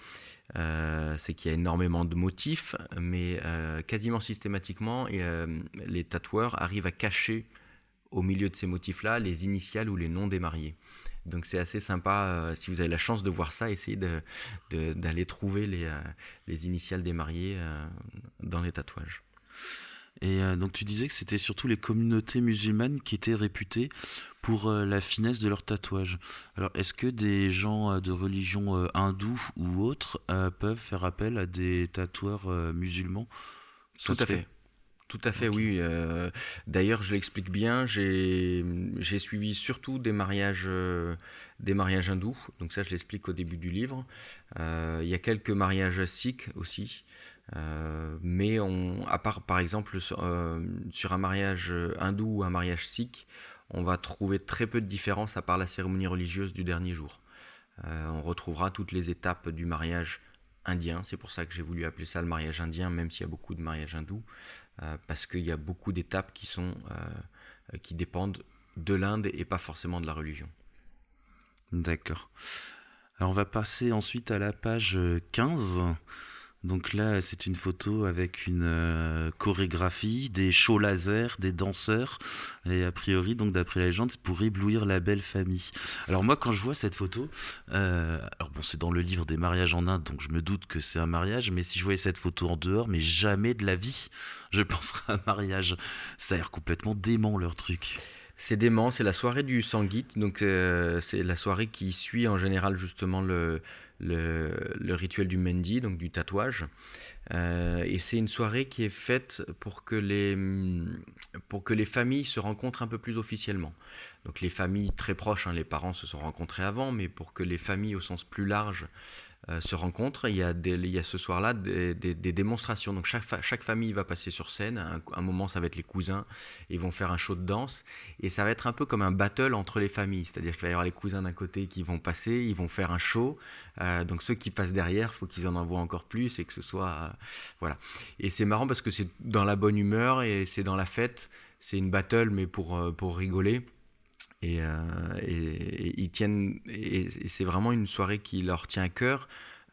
c'est qu'il y a énormément de motifs, mais quasiment systématiquement, les tatoueurs arrivent à cacher au milieu de ces motifs-là les initiales ou les noms des mariés. Donc c'est assez sympa, si vous avez la chance de voir ça, essayez d'aller trouver les initiales des mariés dans les tatouages. Et donc tu disais que c'était surtout les communautés musulmanes qui étaient réputées pour la finesse de leurs tatouages. Alors est-ce que des gens de religion hindoue ou autre peuvent faire appel à des tatoueurs musulmans ? Tout à fait, okay. Oui. D'ailleurs, je l'explique bien, j'ai suivi surtout des mariages hindous, donc ça je l'explique au début du livre. Il y a quelques mariages sikhs aussi. Mais à part par exemple sur un mariage hindou ou un mariage sikh, on va trouver très peu de différence à part la cérémonie religieuse du dernier jour. On retrouvera toutes les étapes du mariage indien, c'est pour ça que j'ai voulu appeler ça le mariage indien, même s'il y a beaucoup de mariages hindous, parce qu'il y a beaucoup d'étapes qui dépendent de l'Inde et pas forcément de la religion. D'accord. Alors on va passer ensuite à la page 15. Donc là, c'est une photo avec une chorégraphie, des shows laser, des danseurs, et a priori, donc d'après la légende, c'est pour éblouir la belle famille. Alors moi, quand je vois cette photo, alors bon, c'est dans le livre des mariages en Inde, donc je me doute que c'est un mariage, mais si je voyais cette photo en dehors, mais jamais de la vie, je penserais à un mariage. Ça a l'air complètement dément, leur truc. C'est dément, c'est la soirée du Sangeet, donc c'est la soirée qui suit en général justement le rituel du Mendi, donc du tatouage. Et c'est une soirée qui est faite pour que les familles se rencontrent un peu plus officiellement. Donc les familles très proches, hein, les parents se sont rencontrés avant, mais pour que les familles au sens plus large se rencontrent, il y a ce soir-là des démonstrations. Donc chaque famille va passer sur scène. Un moment, ça va être les cousins. Ils vont faire un show de danse. Et ça va être un peu comme un battle entre les familles. C'est-à-dire qu'il va y avoir les cousins d'un côté qui vont passer, ils vont faire un show. Donc ceux qui passent derrière, il faut qu'ils en envoient encore plus et que ce soit... voilà. Et c'est marrant parce que c'est dans la bonne humeur et c'est dans la fête. C'est une battle, mais pour rigoler. Et ils tiennent, et c'est vraiment une soirée qui leur tient à cœur.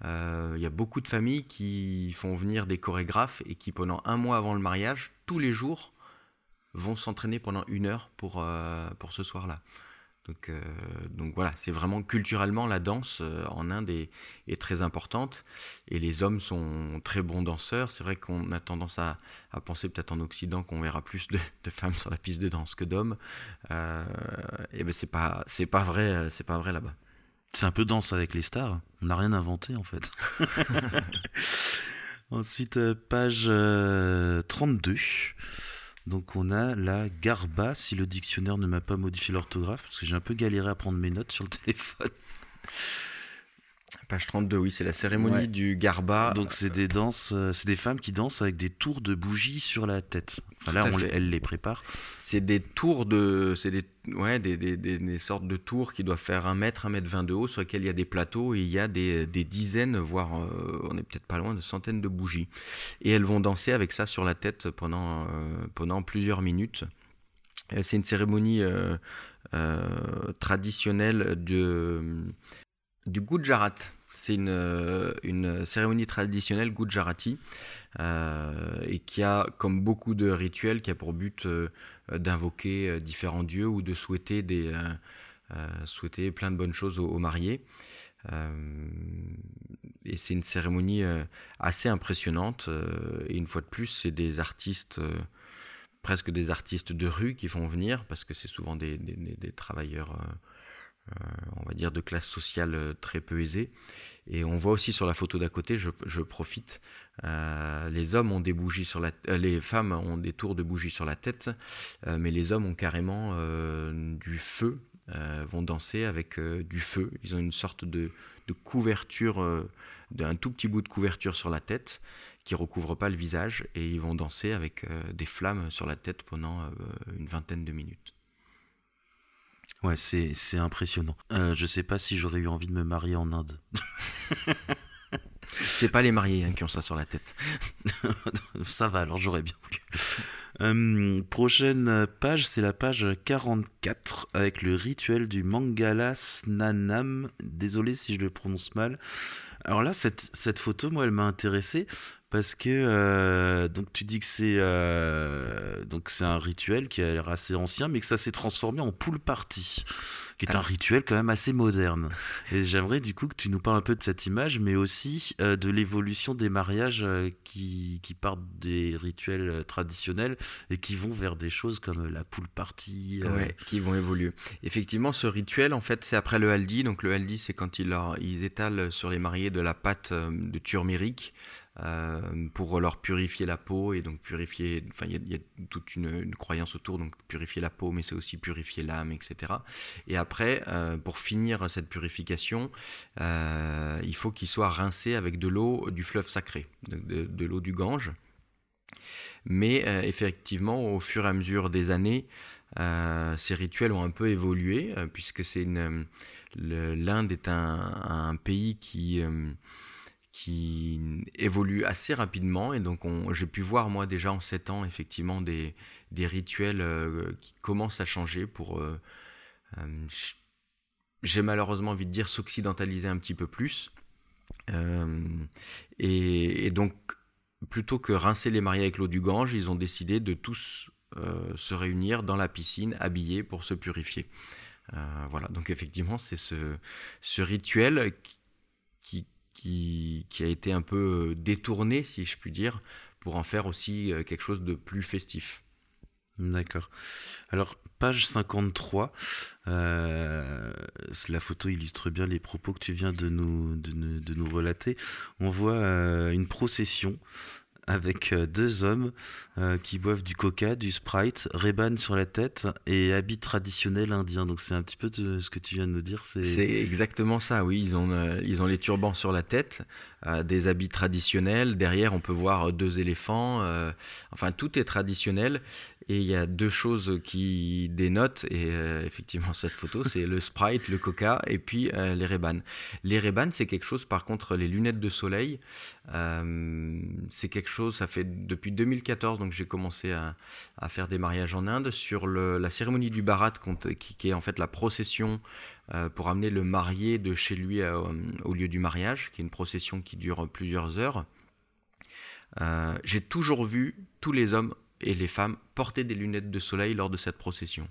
Il y a beaucoup de familles qui font venir des chorégraphes et qui pendant un mois avant le mariage, tous les jours, vont s'entraîner pendant 1 heure pour ce soir-là. Donc voilà, c'est vraiment culturellement la danse en Inde est très importante et les hommes sont très bons danseurs. C'est vrai qu'on a tendance à penser peut-être en Occident qu'on verra plus de femmes sur la piste de danse que d'hommes. Et ben c'est pas vrai là-bas. C'est un peu Danse avec les stars. On n'a rien inventé en fait. Ensuite page 32. Donc on a la Garba, si le dictionnaire ne m'a pas modifié l'orthographe, parce que j'ai un peu galéré à prendre mes notes sur le téléphone. Page 32, oui, c'est la cérémonie du Garba. Donc c'est des danses, c'est des femmes qui dansent avec des tours de bougies sur la tête. Enfin là, elle les prépare. C'est des tours des sortes de tours qui doivent faire 1 m, 1 m 20 de haut, sur lesquels il y a des plateaux et il y a des dizaines, voire on est peut-être pas loin de centaines de bougies. Et elles vont danser avec ça sur la tête pendant plusieurs minutes. C'est une cérémonie traditionnelle du Gujarat. C'est une cérémonie traditionnelle gujarati et qui a, comme beaucoup de rituels, qui a pour but d'invoquer différents dieux ou de souhaiter souhaiter plein de bonnes choses aux mariés. Et c'est une cérémonie assez impressionnante. Et une fois de plus, c'est des artistes, presque des artistes de rue qui font venir, parce que c'est souvent des travailleurs... on va dire de classe sociale très peu aisée. Et on voit aussi sur la photo d'à côté, je profite, les hommes ont des bougies sur la tête, les femmes ont des tours de bougies sur la tête, mais les hommes ont carrément du feu, vont danser avec du feu. Ils ont une sorte de couverture, d'un tout petit bout de couverture sur la tête qui ne recouvre pas le visage, et ils vont danser avec des flammes sur la tête pendant une vingtaine de minutes. Ouais, c'est impressionnant. Je sais pas si j'aurais eu envie de me marier en Inde. C'est pas les mariés qui ont ça sur la tête. Ça va, alors j'aurais bien voulu. Prochaine page, c'est la page 44 avec le rituel du Mangalas Nanam. Désolé si je le prononce mal. Alors là, cette photo, moi, elle m'a intéressé parce que donc tu dis que c'est un rituel qui a l'air assez ancien, mais que ça s'est transformé en pool party, qui est un rituel quand même assez moderne. Et j'aimerais du coup que tu nous parles un peu de cette image, mais aussi de l'évolution des mariages qui partent des rituels traditionnels et qui vont vers des choses comme la pool party. Ouais, qui vont évoluer. Effectivement, ce rituel, en fait, c'est après le Haldi. Donc le Haldi, c'est quand ils étalent sur les mariés de la pâte de turmeric. pour leur purifier la peau, et donc purifier, enfin il y a toute une croyance autour, donc purifier la peau, mais c'est aussi purifier l'âme, etc. Et après, pour finir cette purification, il faut qu'ils soient rincés avec de l'eau du fleuve sacré, de l'eau du Gange. Mais effectivement, au fur et à mesure des années, ces rituels ont un peu évolué, puisque l'Inde est un pays qui évolue assez rapidement, et donc j'ai pu voir moi déjà en 7 ans effectivement des rituels qui commencent à changer pour... j'ai malheureusement envie de dire s'occidentaliser un petit peu plus, et donc plutôt que rincer les mariés avec l'eau du Gange, ils ont décidé de tous se réunir dans la piscine habillés pour se purifier. Voilà, donc effectivement c'est ce rituel qui a été un peu détourné, si je puis dire, pour en faire aussi quelque chose de plus festif. D'accord. Alors, page 53, la photo illustre bien les propos que tu viens de nous relater. On voit une procession avec deux hommes qui boivent du coca, du Sprite, Ray-Ban sur la tête et habits traditionnels indiens. Donc c'est un petit peu ce que tu viens de nous dire. C'est exactement ça, oui. Ils ont les turbans sur la tête, des habits traditionnels. Derrière, on peut voir deux éléphants. Enfin, tout est traditionnel. Et il y a deux choses qui dénotent, et effectivement cette photo, c'est le Sprite, le Coca, et puis les Ray-Ban. Les Ray-Ban, c'est quelque chose, par contre, les lunettes de soleil, c'est quelque chose, ça fait depuis 2014, donc j'ai commencé à faire des mariages en Inde, sur la cérémonie du Bharat, qui est en fait la procession pour amener le marié de chez lui au lieu du mariage, qui est une procession qui dure plusieurs heures. J'ai toujours vu tous les hommes et les femmes portaient des lunettes de soleil lors de cette procession.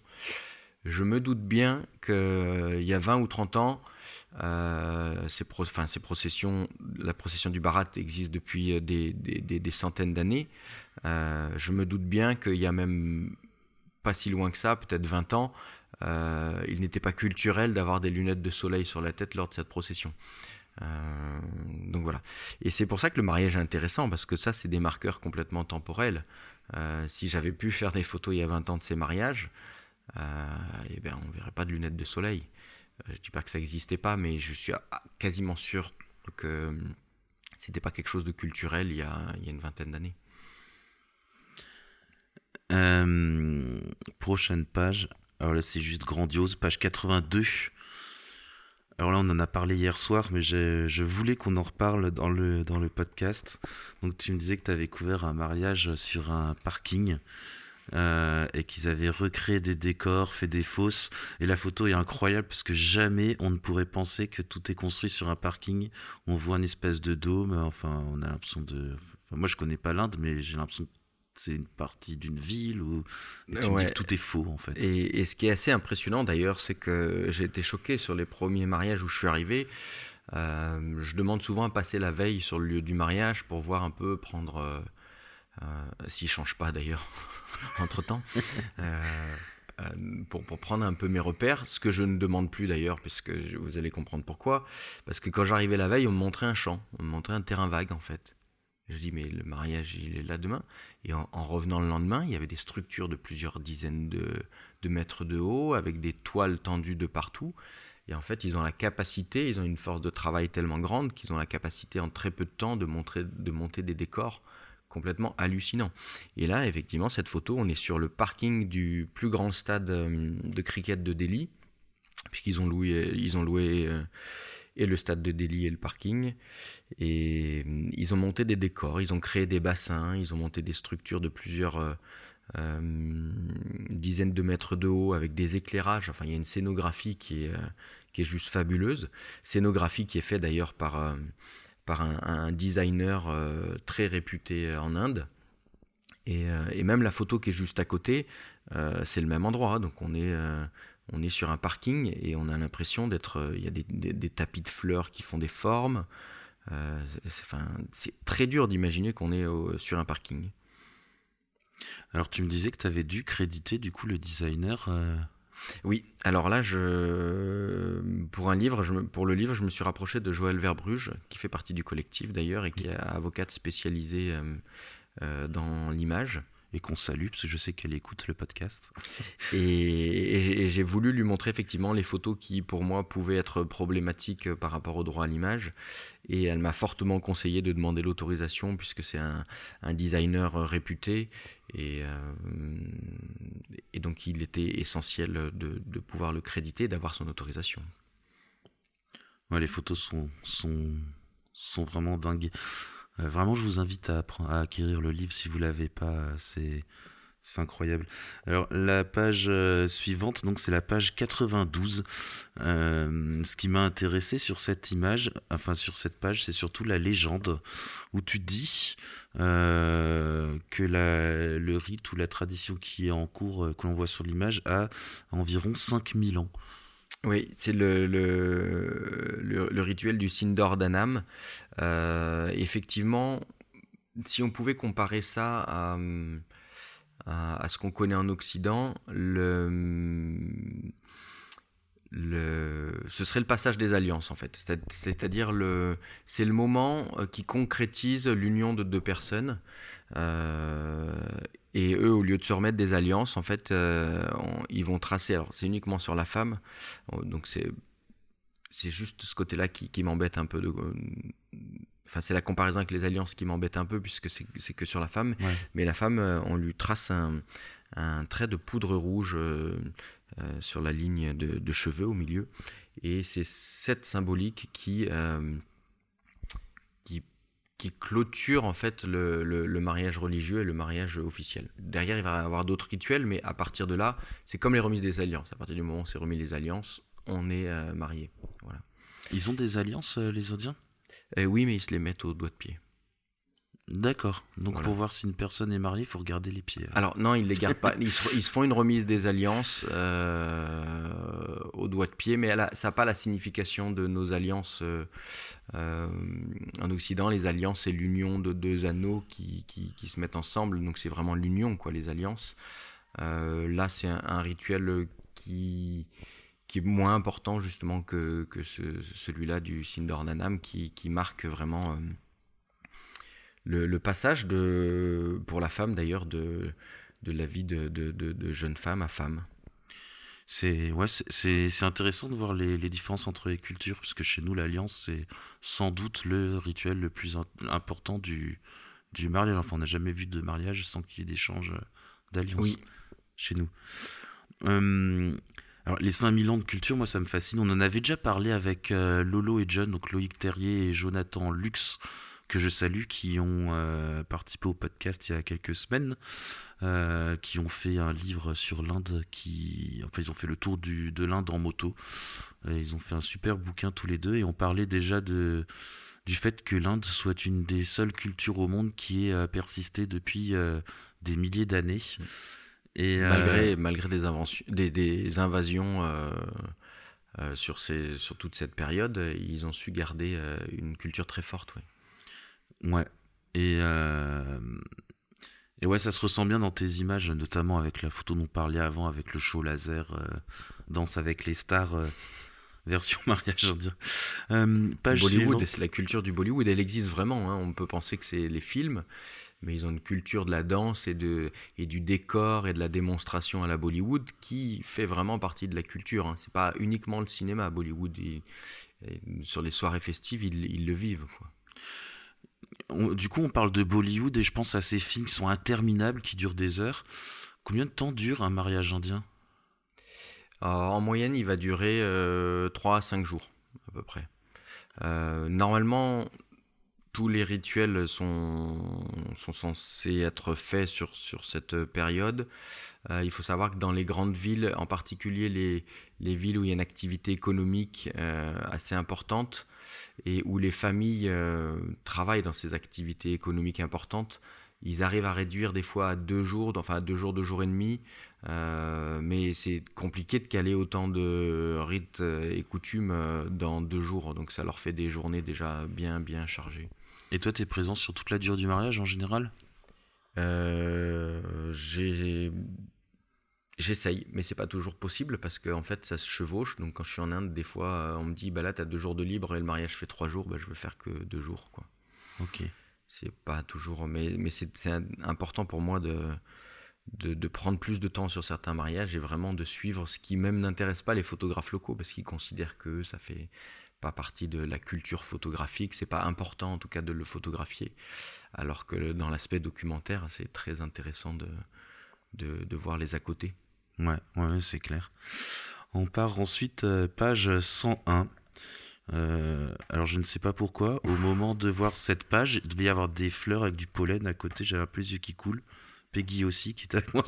Je me doute bien qu'il y a 20 ou 30 ans, ces processions, la procession du Bharat existe depuis des centaines d'années. Je me doute bien qu'il y a même pas si loin que ça, peut-être 20 ans, il n'était pas culturel d'avoir des lunettes de soleil sur la tête lors de cette procession. Donc voilà. Et c'est pour ça que le mariage est intéressant, parce que ça, c'est des marqueurs complètement temporels. Si j'avais pu faire des photos il y a 20 ans de ces mariages, eh ben, on ne verrait pas de lunettes de soleil. Je ne dis pas que ça n'existait pas, mais je suis quasiment sûr que ce n'était pas quelque chose de culturel il y a une vingtaine d'années. Prochaine page. Alors là, c'est juste grandiose. Page 82. Alors là, on en a parlé hier soir, mais je voulais qu'on en reparle dans le podcast. Donc tu me disais que tu avais couvert un mariage sur un parking et qu'ils avaient recréé des décors, fait des fosses. Et la photo est incroyable parce que jamais on ne pourrait penser que tout est construit sur un parking. On voit une espèce de dôme, enfin on a l'impression de... Enfin, moi je connais pas l'Inde, mais j'ai l'impression que c'est une partie d'une ville où me dis que tout est faux en fait. Et ce qui est assez impressionnant d'ailleurs, c'est que j'ai été choqué sur les premiers mariages où je suis arrivé. Je demande souvent à passer la veille sur le lieu du mariage pour voir un peu, prendre... s'il ne change pas d'ailleurs, entre-temps, pour prendre un peu mes repères. Ce que je ne demande plus d'ailleurs, parce que vous allez comprendre pourquoi. Parce que quand j'arrivais la veille, on me montrait un champ, on me montrait un terrain vague en fait. Je dis, mais le mariage, il est là demain. Et en revenant le lendemain, il y avait des structures de plusieurs dizaines de mètres de haut, avec des toiles tendues de partout. Et en fait, ils ont une force de travail tellement grande qu'ils ont la capacité en très peu de temps de monter des décors complètement hallucinants. Et là, effectivement, cette photo, on est sur le parking du plus grand stade de cricket de Delhi, puisqu'ils ont loué... et le stade de Delhi et le parking, et ils ont monté des décors, ils ont créé des bassins, ils ont monté des structures de plusieurs dizaines de mètres de haut avec des éclairages. Enfin, il y a une scénographie qui est juste fabuleuse, scénographie qui est faite d'ailleurs par un designer très réputé en Inde, et même la photo qui est juste à côté, c'est le même endroit, donc on est sur un parking et on a l'impression d'être... Il y a des tapis de fleurs qui font des formes. C'est très dur d'imaginer qu'on est sur un parking. Alors, tu me disais que tu avais dû créditer, du coup, le designer Oui, alors là, pour le livre, je me suis rapproché de Joël Verbrugge, qui fait partie du collectif d'ailleurs, et qui est avocate spécialisée dans l'image. Et qu'on salue, parce que je sais qu'elle écoute le podcast. Et j'ai voulu lui montrer effectivement les photos qui, pour moi, pouvaient être problématiques par rapport au droit à l'image. Et elle m'a fortement conseillé de demander l'autorisation, puisque c'est un designer réputé. Et donc, il était essentiel de pouvoir le créditer, d'avoir son autorisation. Ouais, les photos sont vraiment dingues. Vraiment, je vous invite à acquérir le livre si vous ne l'avez pas, c'est incroyable. Alors, la page suivante, donc, c'est la page 92. Ce qui m'a intéressé sur cette image, enfin sur cette page, c'est surtout la légende, où tu dis que le rite ou la tradition qui est en cours, que l'on voit sur l'image, a environ 5000 ans. Oui, c'est le rituel du Sindor d'Anam. Effectivement, si on pouvait comparer ça à ce qu'on connaît en Occident, ce serait le passage des alliances en fait. C'est-à-dire c'est le moment qui concrétise l'union de deux personnes. Et eux, au lieu de se remettre des alliances, en fait, ils vont tracer. Alors, c'est uniquement sur la femme, donc c'est juste ce côté-là qui m'embête un peu. Enfin, c'est la comparaison avec les alliances qui m'embête un peu, puisque c'est que sur la femme. Ouais. Mais la femme, on lui trace un trait de poudre rouge sur la ligne de cheveux au milieu. Et c'est cette symbolique qui clôture en fait le mariage religieux et le mariage officiel. Derrière, il va y avoir d'autres rituels, mais à partir de là, c'est comme les remises des alliances. À partir du moment où c'est remis les alliances, on est marié. Voilà. Ils ont des alliances, les Indiens ? Oui, mais ils se les mettent au doigt de pied. D'accord. Donc voilà. Pour voir si une personne est mariée, il faut regarder les pieds. Alors non, ils ne les gardent pas. Ils se font une remise des alliances au doigt de pied, mais ça n'a pas la signification de nos alliances. En Occident, les alliances, c'est l'union de deux anneaux qui se mettent ensemble. Donc c'est vraiment l'union, quoi, les alliances. Là, c'est un rituel qui est moins important justement que celui-là du Sindor-Nanam qui marque vraiment... Le passage pour la femme d'ailleurs de la vie de jeune femme à femme. C'est intéressant de voir les différences entre les cultures, parce que chez nous l'alliance c'est sans doute le rituel le plus important du mariage. Enfin, on n'a jamais vu de mariage sans qu'il y ait d'échange d'alliance. Oui. Chez nous. Alors, les 5000 ans de culture, moi, ça me fascine. On en avait déjà parlé avec Lolo et John, donc Loïc Terrier et Jonathan Lux, que je salue, qui ont participé au podcast il y a quelques semaines, qui ont fait un livre sur l'Inde, enfin ils ont fait le tour de l'Inde en moto, et ils ont fait un super bouquin tous les deux, et on parlait déjà du fait que l'Inde soit une des seules cultures au monde qui ait persisté depuis des milliers d'années. Et, malgré des invasions... sur toute cette période, ils ont su garder une culture très forte, oui. Ouais, et ouais, ça se ressent bien dans tes images, notamment avec la photo dont on parlait avant, avec le show laser, Danse avec les stars, version mariage indien. Page Bollywood, c'est la culture du Bollywood, elle existe vraiment, hein. On peut penser que c'est les films, mais ils ont une culture de la danse et du décor et de la démonstration à la Bollywood qui fait vraiment partie de la culture, hein. C'est pas uniquement le cinéma à Bollywood, sur les soirées festives, ils le vivent, quoi. Du coup, on parle de Bollywood et je pense à ces films qui sont interminables, qui durent des heures. Combien de temps dure un mariage indien ? En moyenne, il va durer 3 à 5 jours, à peu près. Normalement, tous les rituels sont censés être faits sur cette période. Il faut savoir que dans les grandes villes, en particulier les villes où il y a une activité économique assez importante, et où les familles travaillent dans ces activités économiques importantes, ils arrivent à réduire des fois à 2 jours, enfin à 2 jours, 2 jours et demi, mais c'est compliqué de caler autant de rites et coutumes dans 2 jours, donc ça leur fait des journées déjà bien, bien chargées. Et toi, t'es présent sur toute la durée du mariage en général ? J'essaye, mais c'est pas toujours possible parce que en fait ça se chevauche. Donc quand je suis en Inde, des fois on me dit bah là t'as 2 jours de libre et le mariage fait 3 jours, bah je veux faire que 2 jours quoi. Ok. C'est pas toujours, mais c'est important pour moi de prendre plus de temps sur certains mariages et vraiment de suivre ce qui même n'intéresse pas les photographes locaux parce qu'ils considèrent que ça fait pas partie de la culture photographique, c'est pas important en tout cas de le photographier. Alors que dans l'aspect documentaire, c'est très intéressant de voir les à côté. Ouais, c'est clair. On part ensuite, page 101. Alors, je ne sais pas pourquoi, au moment de voir cette page, il devait y avoir des fleurs avec du pollen à côté. J'avais un peu les yeux qui coulent. Peggy aussi, qui était avec moi.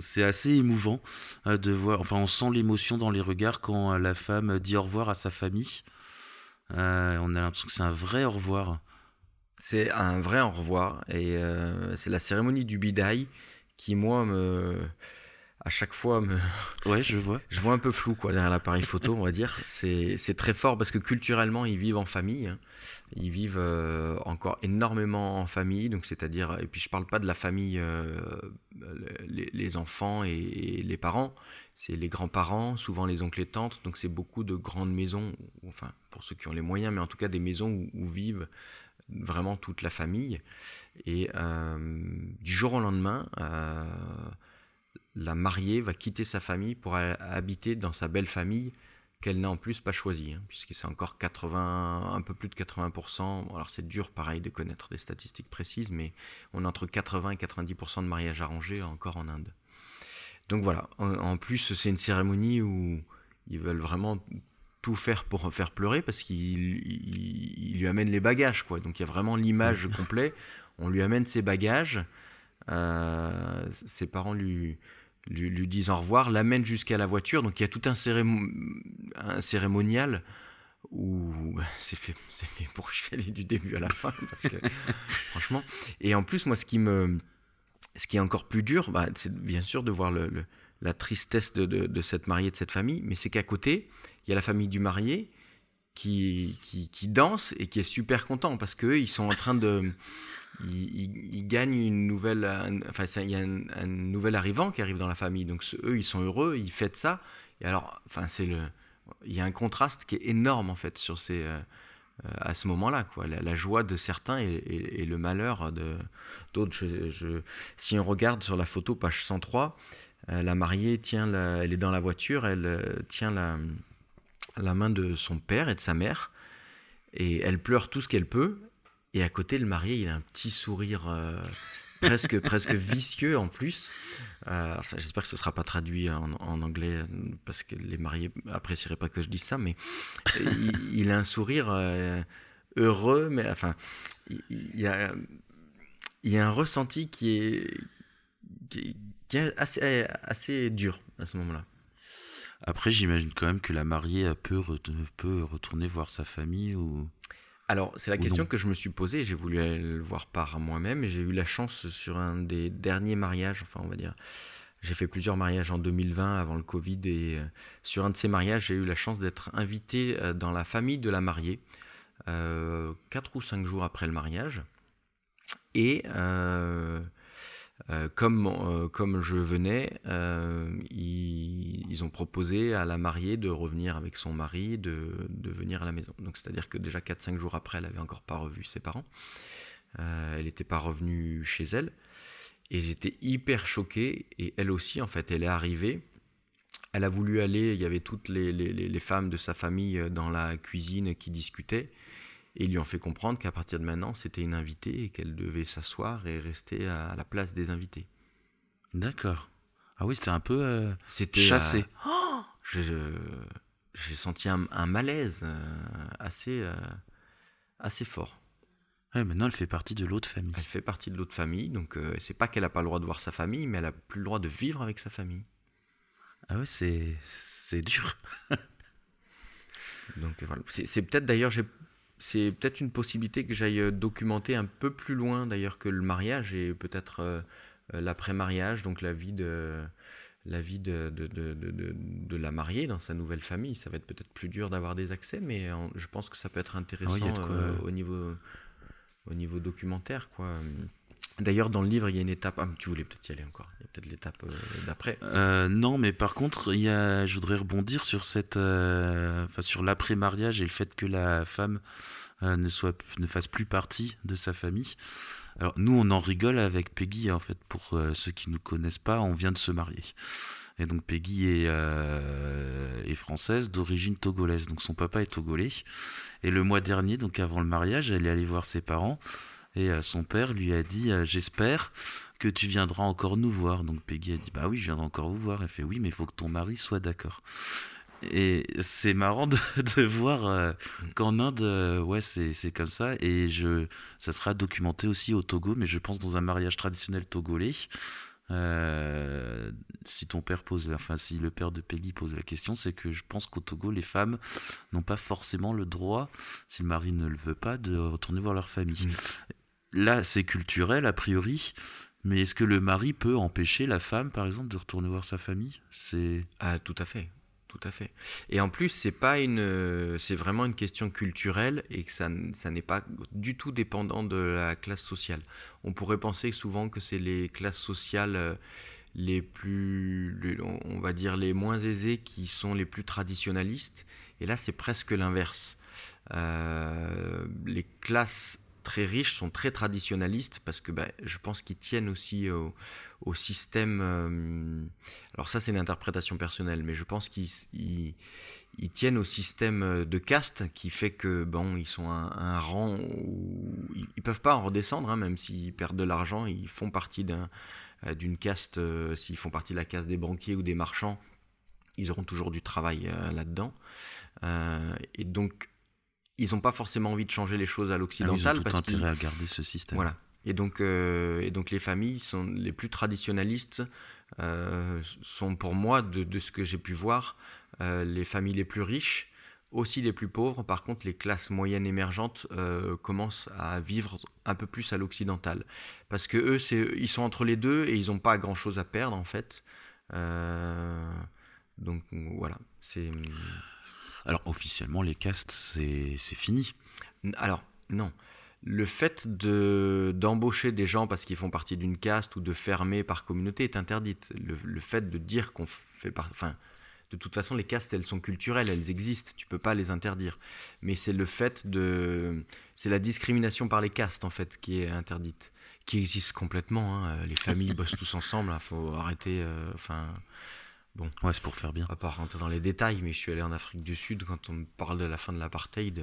C'est assez émouvant de voir. Enfin, on sent l'émotion dans les regards quand la femme dit au revoir à sa famille. On a l'impression que c'est un vrai au revoir. C'est un vrai au revoir. Et c'est la cérémonie du Bidaï qui, moi, à chaque fois, ouais, je vois. Je vois un peu flou, quoi, derrière l'appareil photo, on va dire. C'est très fort parce que culturellement, ils vivent en famille. Ils vivent encore énormément en famille. Donc, c'est-à-dire, et puis je parle pas de la famille, les enfants et les parents. C'est les grands-parents, souvent les oncles et tantes. Donc, c'est beaucoup de grandes maisons, enfin, pour ceux qui ont les moyens, mais en tout cas des maisons où vivent vraiment toute la famille. Et du jour au lendemain, la mariée va quitter sa famille pour habiter dans sa belle famille qu'elle n'a en plus pas choisie, hein, puisque c'est encore un peu plus de 80%. Alors c'est dur pareil de connaître des statistiques précises, mais on a entre 80 et 90% de mariages arrangés encore en Inde. Donc voilà, en plus c'est une cérémonie où ils veulent vraiment tout faire pour faire pleurer parce qu'il lui amène les bagages, quoi. Donc il y a vraiment l'image complète, on lui amène ses bagages, ses parents lui disent au revoir, l'amènent jusqu'à la voiture, donc il y a tout un cérémonial où bah, c'est fait pour chialer du début à la fin, parce que franchement, et en plus moi ce qui est encore plus dur, bah, c'est bien sûr de voir la tristesse de cette mariée, de cette famille, mais c'est qu'à côté, il y a la famille du marié qui danse et qui est super content parce qu'eux, ils sont en train de... Ils gagnent une nouvelle... Enfin, il y a un nouvel arrivant qui arrive dans la famille. Donc, eux, ils sont heureux, ils fêtent ça. Et alors, enfin, il y a un contraste qui est énorme, en fait, à ce moment-là, quoi. La joie de certains et le malheur d'autres. Si on regarde sur la photo, page 103... La mariée elle est dans la voiture, elle tient la main de son père et de sa mère et elle pleure tout ce qu'elle peut. Et à côté, le marié, il a un petit sourire presque vicieux en plus. J'espère que ce ne sera pas traduit en anglais parce que les mariés n'apprécieraient pas que je dise ça, mais il a un sourire heureux. Mais enfin, il y a un ressenti qui est assez dur à ce moment-là. Après, j'imagine quand même que la mariée peut retourner voir sa famille ou... Alors, c'est la question que je me suis posée. J'ai voulu le voir par moi-même et j'ai eu la chance sur un des derniers mariages, enfin, on va dire... J'ai fait plusieurs mariages en 2020 avant le Covid et sur un de ces mariages, j'ai eu la chance d'être invité dans la famille de la mariée 4 ou 5 jours après le mariage. Et... comme je venais, ils ont proposé à la mariée de revenir avec son mari, de venir à la maison. Donc, c'est-à-dire que déjà 4-5 jours après, elle n'avait encore pas revu ses parents. Elle n'était pas revenue chez elle. Et j'étais hyper choqué. Et elle aussi, en fait, elle est arrivée. Elle a voulu aller. Il y avait toutes les femmes de sa famille dans la cuisine qui discutaient. Et ils lui ont fait comprendre qu'à partir de maintenant, c'était une invitée et qu'elle devait s'asseoir et rester à la place des invités. D'accord. Ah oui, c'était un peu chassé. J'ai senti un malaise assez fort. Ouais, maintenant, elle fait partie de l'autre famille. Elle fait partie de l'autre famille. Donc, c'est pas qu'elle n'a pas le droit de voir sa famille, mais elle n'a plus le droit de vivre avec sa famille. Ah ouais, c'est dur. Donc, voilà. C'est peut-être d'ailleurs... C'est peut-être une possibilité que j'aille documenter un peu plus loin d'ailleurs que le mariage et peut-être l'après-mariage, donc la vie de la mariée dans sa nouvelle famille. Ça va être peut-être plus dur d'avoir des accès, mais je pense que ça peut être intéressant au niveau documentaire, quoi. D'ailleurs, dans le livre, il y a une étape... Ah, tu voulais peut-être y aller encore. Il y a peut-être l'étape d'après. Non, mais par contre, je voudrais rebondir sur sur l'après-mariage et le fait que la femme ne fasse plus partie de sa famille. Alors, nous, on en rigole avec Peggy, en fait, pour ceux qui ne nous connaissent pas, on vient de se marier. Et donc, Peggy est française, d'origine togolaise. Donc, son papa est togolais. Et le mois dernier, donc avant le mariage, elle est allée voir ses parents. Et son père lui a dit « J'espère que tu viendras encore nous voir ». Donc Peggy a dit « Bah oui, je viendrai encore vous voir ». Elle fait « Oui, mais il faut que ton mari soit d'accord ». Et c'est marrant de voir qu'en Inde, ouais, c'est comme ça. Et ça sera documenté aussi au Togo, mais je pense dans un mariage traditionnel togolais. Si le père de Peggy pose la question, c'est que je pense qu'au Togo, les femmes n'ont pas forcément le droit, si le mari ne le veut pas, de retourner voir leur famille. Mmh. Là, c'est culturel, a priori, mais est-ce que le mari peut empêcher la femme, par exemple, de retourner voir sa famille ? Ah, tout à fait. Et en plus, c'est vraiment une question culturelle et que ça n'est pas du tout dépendant de la classe sociale. On pourrait penser souvent que c'est les classes sociales on va dire, les moins aisées qui sont les plus traditionalistes. Et là, c'est presque l'inverse. Les classes très riches sont très traditionalistes parce que je pense qu'ils tiennent aussi au système. Alors ça, c'est une interprétation personnelle, mais je pense qu'ils tiennent au système de caste qui fait que ils sont un rang où ils peuvent pas en redescendre, même s'ils perdent de l'argent, ils font partie d'une caste. S'ils font partie de la caste des banquiers ou des marchands, ils auront toujours du travail là-dedans. Et donc ils n'ont pas forcément envie de changer les choses à l'occidental. Ils ont tout intérêt à garder ce système. Voilà. Et donc les familles sont les plus traditionalistes, sont pour moi, de ce que j'ai pu voir, les familles les plus riches, aussi les plus pauvres. Par contre, les classes moyennes émergentes commencent à vivre un peu plus à l'occidental. Parce que eux, ils sont entre les deux et ils n'ont pas grand-chose à perdre, en fait. Donc voilà, c'est... Alors, officiellement, les castes, c'est fini. Alors, non. Le fait d'embaucher des gens parce qu'ils font partie d'une caste ou de fermer par communauté est interdite. Le fait de dire qu'on fait partie... Enfin, de toute façon, les castes, elles sont culturelles, elles existent. Tu ne peux pas les interdire. Mais c'est le fait de... C'est la discrimination par les castes, en fait, qui est interdite. Qui existe complètement. Les familles bossent tous ensemble. Il faut arrêter... Bon, ouais, c'est pour faire bien. On va pas rentrer dans les détails, mais je suis allé en Afrique du Sud quand on me parle de la fin de l'apartheid.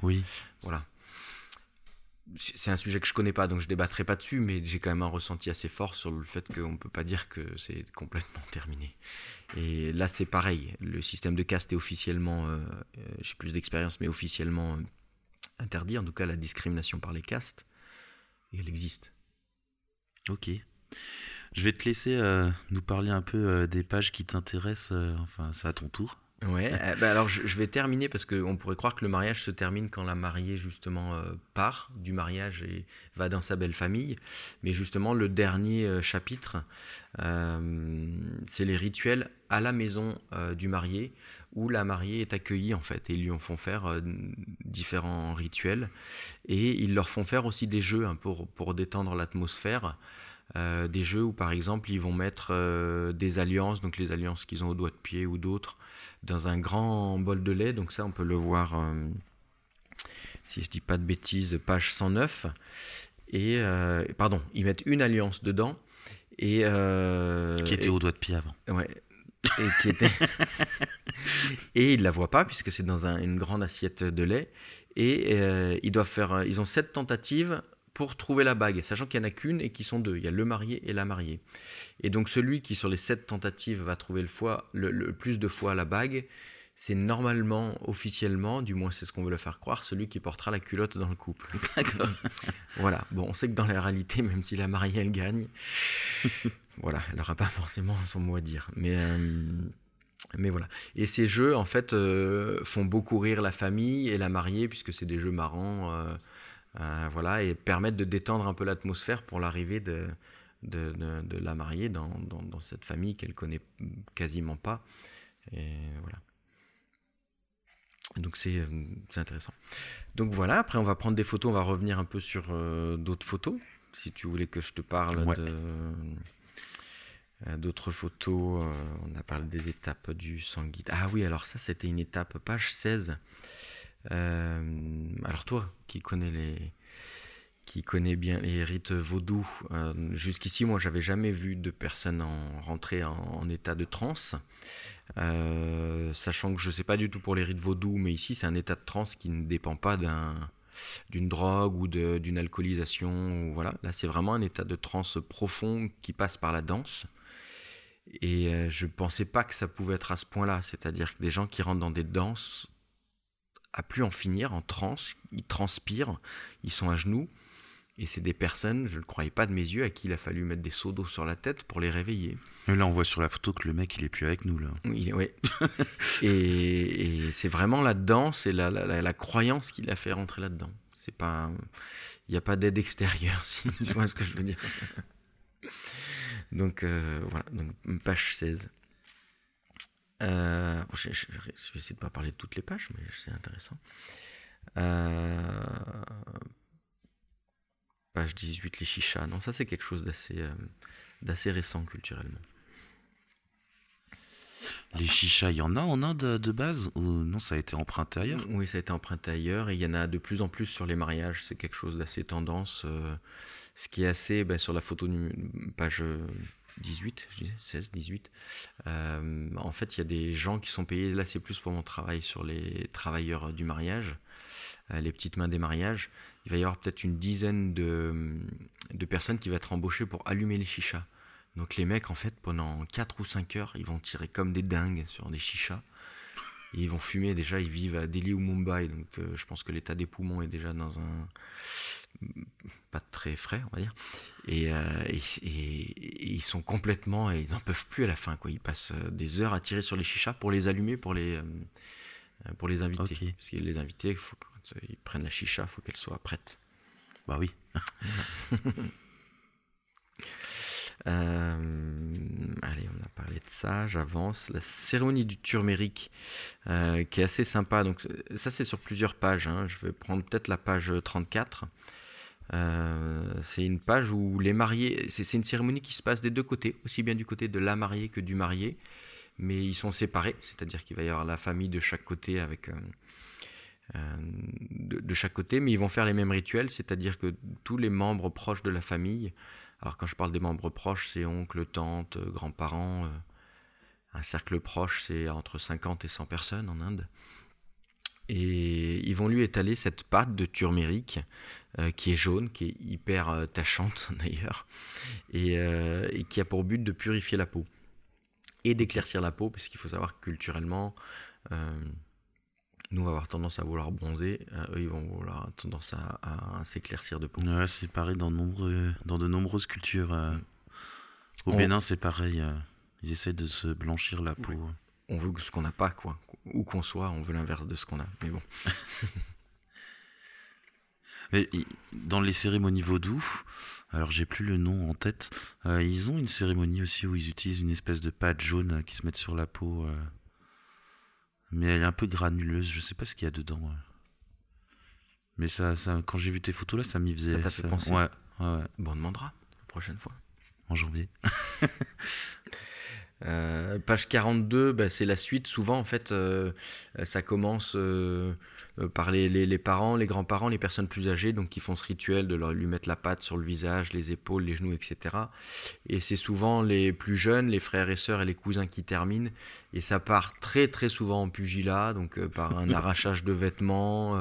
Oui. Voilà. C'est un sujet que je connais pas, donc je débattrai pas dessus, mais j'ai quand même un ressenti assez fort sur le fait qu'on peut pas dire que c'est complètement terminé. Et là, c'est pareil. Le système de caste est officiellement, j'ai plus d'expérience, mais officiellement interdit. En tout cas, la discrimination par les castes, et elle existe. Ok. Je vais te laisser nous parler un peu des pages qui t'intéressent. C'est à ton tour. Ouais. Alors je vais terminer parce qu'on pourrait croire que le mariage se termine quand la mariée justement part du mariage et va dans sa belle famille. Mais justement, le dernier chapitre, c'est les rituels à la maison du marié, où la mariée est accueillie en fait, et ils lui en font faire différents rituels, et ils leur font faire aussi des jeux pour détendre l'atmosphère. Des jeux où par exemple ils vont mettre des alliances, donc les alliances qu'ils ont au doigt de pied ou d'autres, dans un grand bol de lait. Donc ça, on peut le voir, si je dis pas de bêtises, page 109. Et ils mettent une alliance dedans et qui était au doigt de pied avant. Ouais. Et qui était et ils la voient pas puisque c'est dans une grande assiette de lait. Et ils ont 7 tentatives pour trouver la bague, sachant qu'il n'y en a qu'une et qu'ils sont deux. Il y a le marié et la mariée. Et donc celui qui, sur les 7 tentatives, va trouver le plus de fois la bague, c'est normalement, officiellement, du moins c'est ce qu'on veut le faire croire, celui qui portera la culotte dans le couple. D'accord. Voilà. Bon, on sait que dans la réalité, même si la mariée, elle gagne, voilà, elle n'aura pas forcément son mot à dire. Mais voilà. Et ces jeux, en fait, font beaucoup rire la famille et la mariée, puisque c'est des jeux marrants... voilà, et permettre de détendre un peu l'atmosphère pour l'arrivée de la mariée dans cette famille qu'elle connaît quasiment pas. Et voilà. Donc c'est intéressant. Donc voilà, après on va prendre des photos, on va revenir un peu sur d'autres photos. si tu voulais que je te parle d'autres photos, on a parlé des étapes du Sangeet. Ah oui, alors ça, c'était une étape, page 16. Alors toi, qui connais bien les rites vaudous, jusqu'ici, moi, j'avais jamais vu de personne rentrer en état de transe, sachant que je sais pas du tout pour les rites vaudous, mais ici, c'est un état de transe qui ne dépend pas d'une drogue ou d'une alcoolisation. Voilà. Là, c'est vraiment un état de transe profond qui passe par la danse. Et je pensais pas que ça pouvait être à ce point-là. C'est-à-dire que des gens qui rentrent dans des danses à plus en finir, en transe, ils transpirent, ils sont à genoux. Et c'est des personnes, je ne le croyais pas de mes yeux, à qui il a fallu mettre des seaux d'eau sur la tête pour les réveiller. Et là, on voit sur la photo que le mec, il n'est plus avec nous, là. Oui. et c'est vraiment la danse et la croyance qui l'a fait rentrer là-dedans. C'est pas... Il n'y a pas d'aide extérieure, si tu vois ce que je veux dire. Donc, voilà. Donc, page 16. Je vais essayer de ne pas parler de toutes les pages, mais c'est intéressant. Page 18, les chichas. Non, ça, c'est quelque chose d'assez récent culturellement. Les chichas, il y en a en Inde de base ou non, ça a été emprunté ailleurs? Oui, ça a été emprunté ailleurs et il y en a de plus en plus sur les mariages. C'est quelque chose d'assez tendance. Ce qui est assez, sur la photo page 18, je disais 16, 18. En fait, il y a des gens qui sont payés. Là, c'est plus pour mon travail sur les travailleurs du mariage, les petites mains des mariages. Il va y avoir peut-être une dizaine de personnes qui vont être embauchées pour allumer les chichas. Donc les mecs, en fait, pendant 4 ou 5 heures, ils vont tirer comme des dingues sur des chichas. Et ils vont fumer. Déjà, ils vivent à Delhi ou Mumbai. Donc je pense que l'état des poumons est déjà dans un... pas très frais, on va dire. Et ils sont complètement... Ils n'en peuvent plus à la fin, quoi. Ils passent des heures à tirer sur les chichas pour les allumer, pour les invités. Okay. Parce que les invités, il faut... Ils prennent la chicha, il faut qu'elle soit prête. Bah oui. Allez, on a parlé de ça, j'avance. La cérémonie du turmeric, qui est assez sympa. Donc, ça, c'est sur plusieurs pages. Hein. Je vais prendre peut-être la page 34. C'est une page où les mariés... C'est une cérémonie qui se passe des deux côtés, aussi bien du côté de la mariée que du marié. Mais ils sont séparés, c'est-à-dire qu'il va y avoir la famille de chaque côté avec... de chaque côté, mais ils vont faire les mêmes rituels, c'est-à-dire que tous les membres proches de la famille, alors quand je parle des membres proches, c'est oncle, tante, grands-parents, un cercle proche, c'est entre 50 et 100 personnes en Inde, et ils vont lui étaler cette pâte de turmeric qui est jaune, qui est hyper tachante d'ailleurs, et qui a pour but de purifier la peau et d'éclaircir la peau, parce qu'il faut savoir que culturellement... Nous, on va avoir tendance à vouloir bronzer. Eux, ils vont avoir tendance à s'éclaircir de peau. Ouais, c'est pareil dans de nombreuses cultures. Au Bénin, c'est pareil. Ils essayent de se blanchir la peau. Oui. On veut ce qu'on n'a pas, quoi. Où qu'on soit, on veut l'inverse de ce qu'on a. Mais bon. Mais dans les cérémonies vaudou, alors j'ai plus le nom en tête, ils ont une cérémonie aussi où ils utilisent une espèce de pâte jaune qui se met sur la peau... Mais elle est un peu granuleuse, je sais pas ce qu'il y a dedans. Mais ça, quand j'ai vu tes photos là, ça m'y faisait... Ça t'a fait penser ? Ouais. Bon, on demandera la prochaine fois. En janvier. Page 42, c'est la suite. Souvent, en fait, ça commence par les parents, les grands-parents, les personnes plus âgées, donc qui font ce rituel de lui mettre la patte sur le visage, les épaules, les genoux, etc. Et c'est souvent les plus jeunes, les frères et sœurs et les cousins qui terminent. Et ça part très, très souvent en pugilat, donc par un arrachage de vêtements.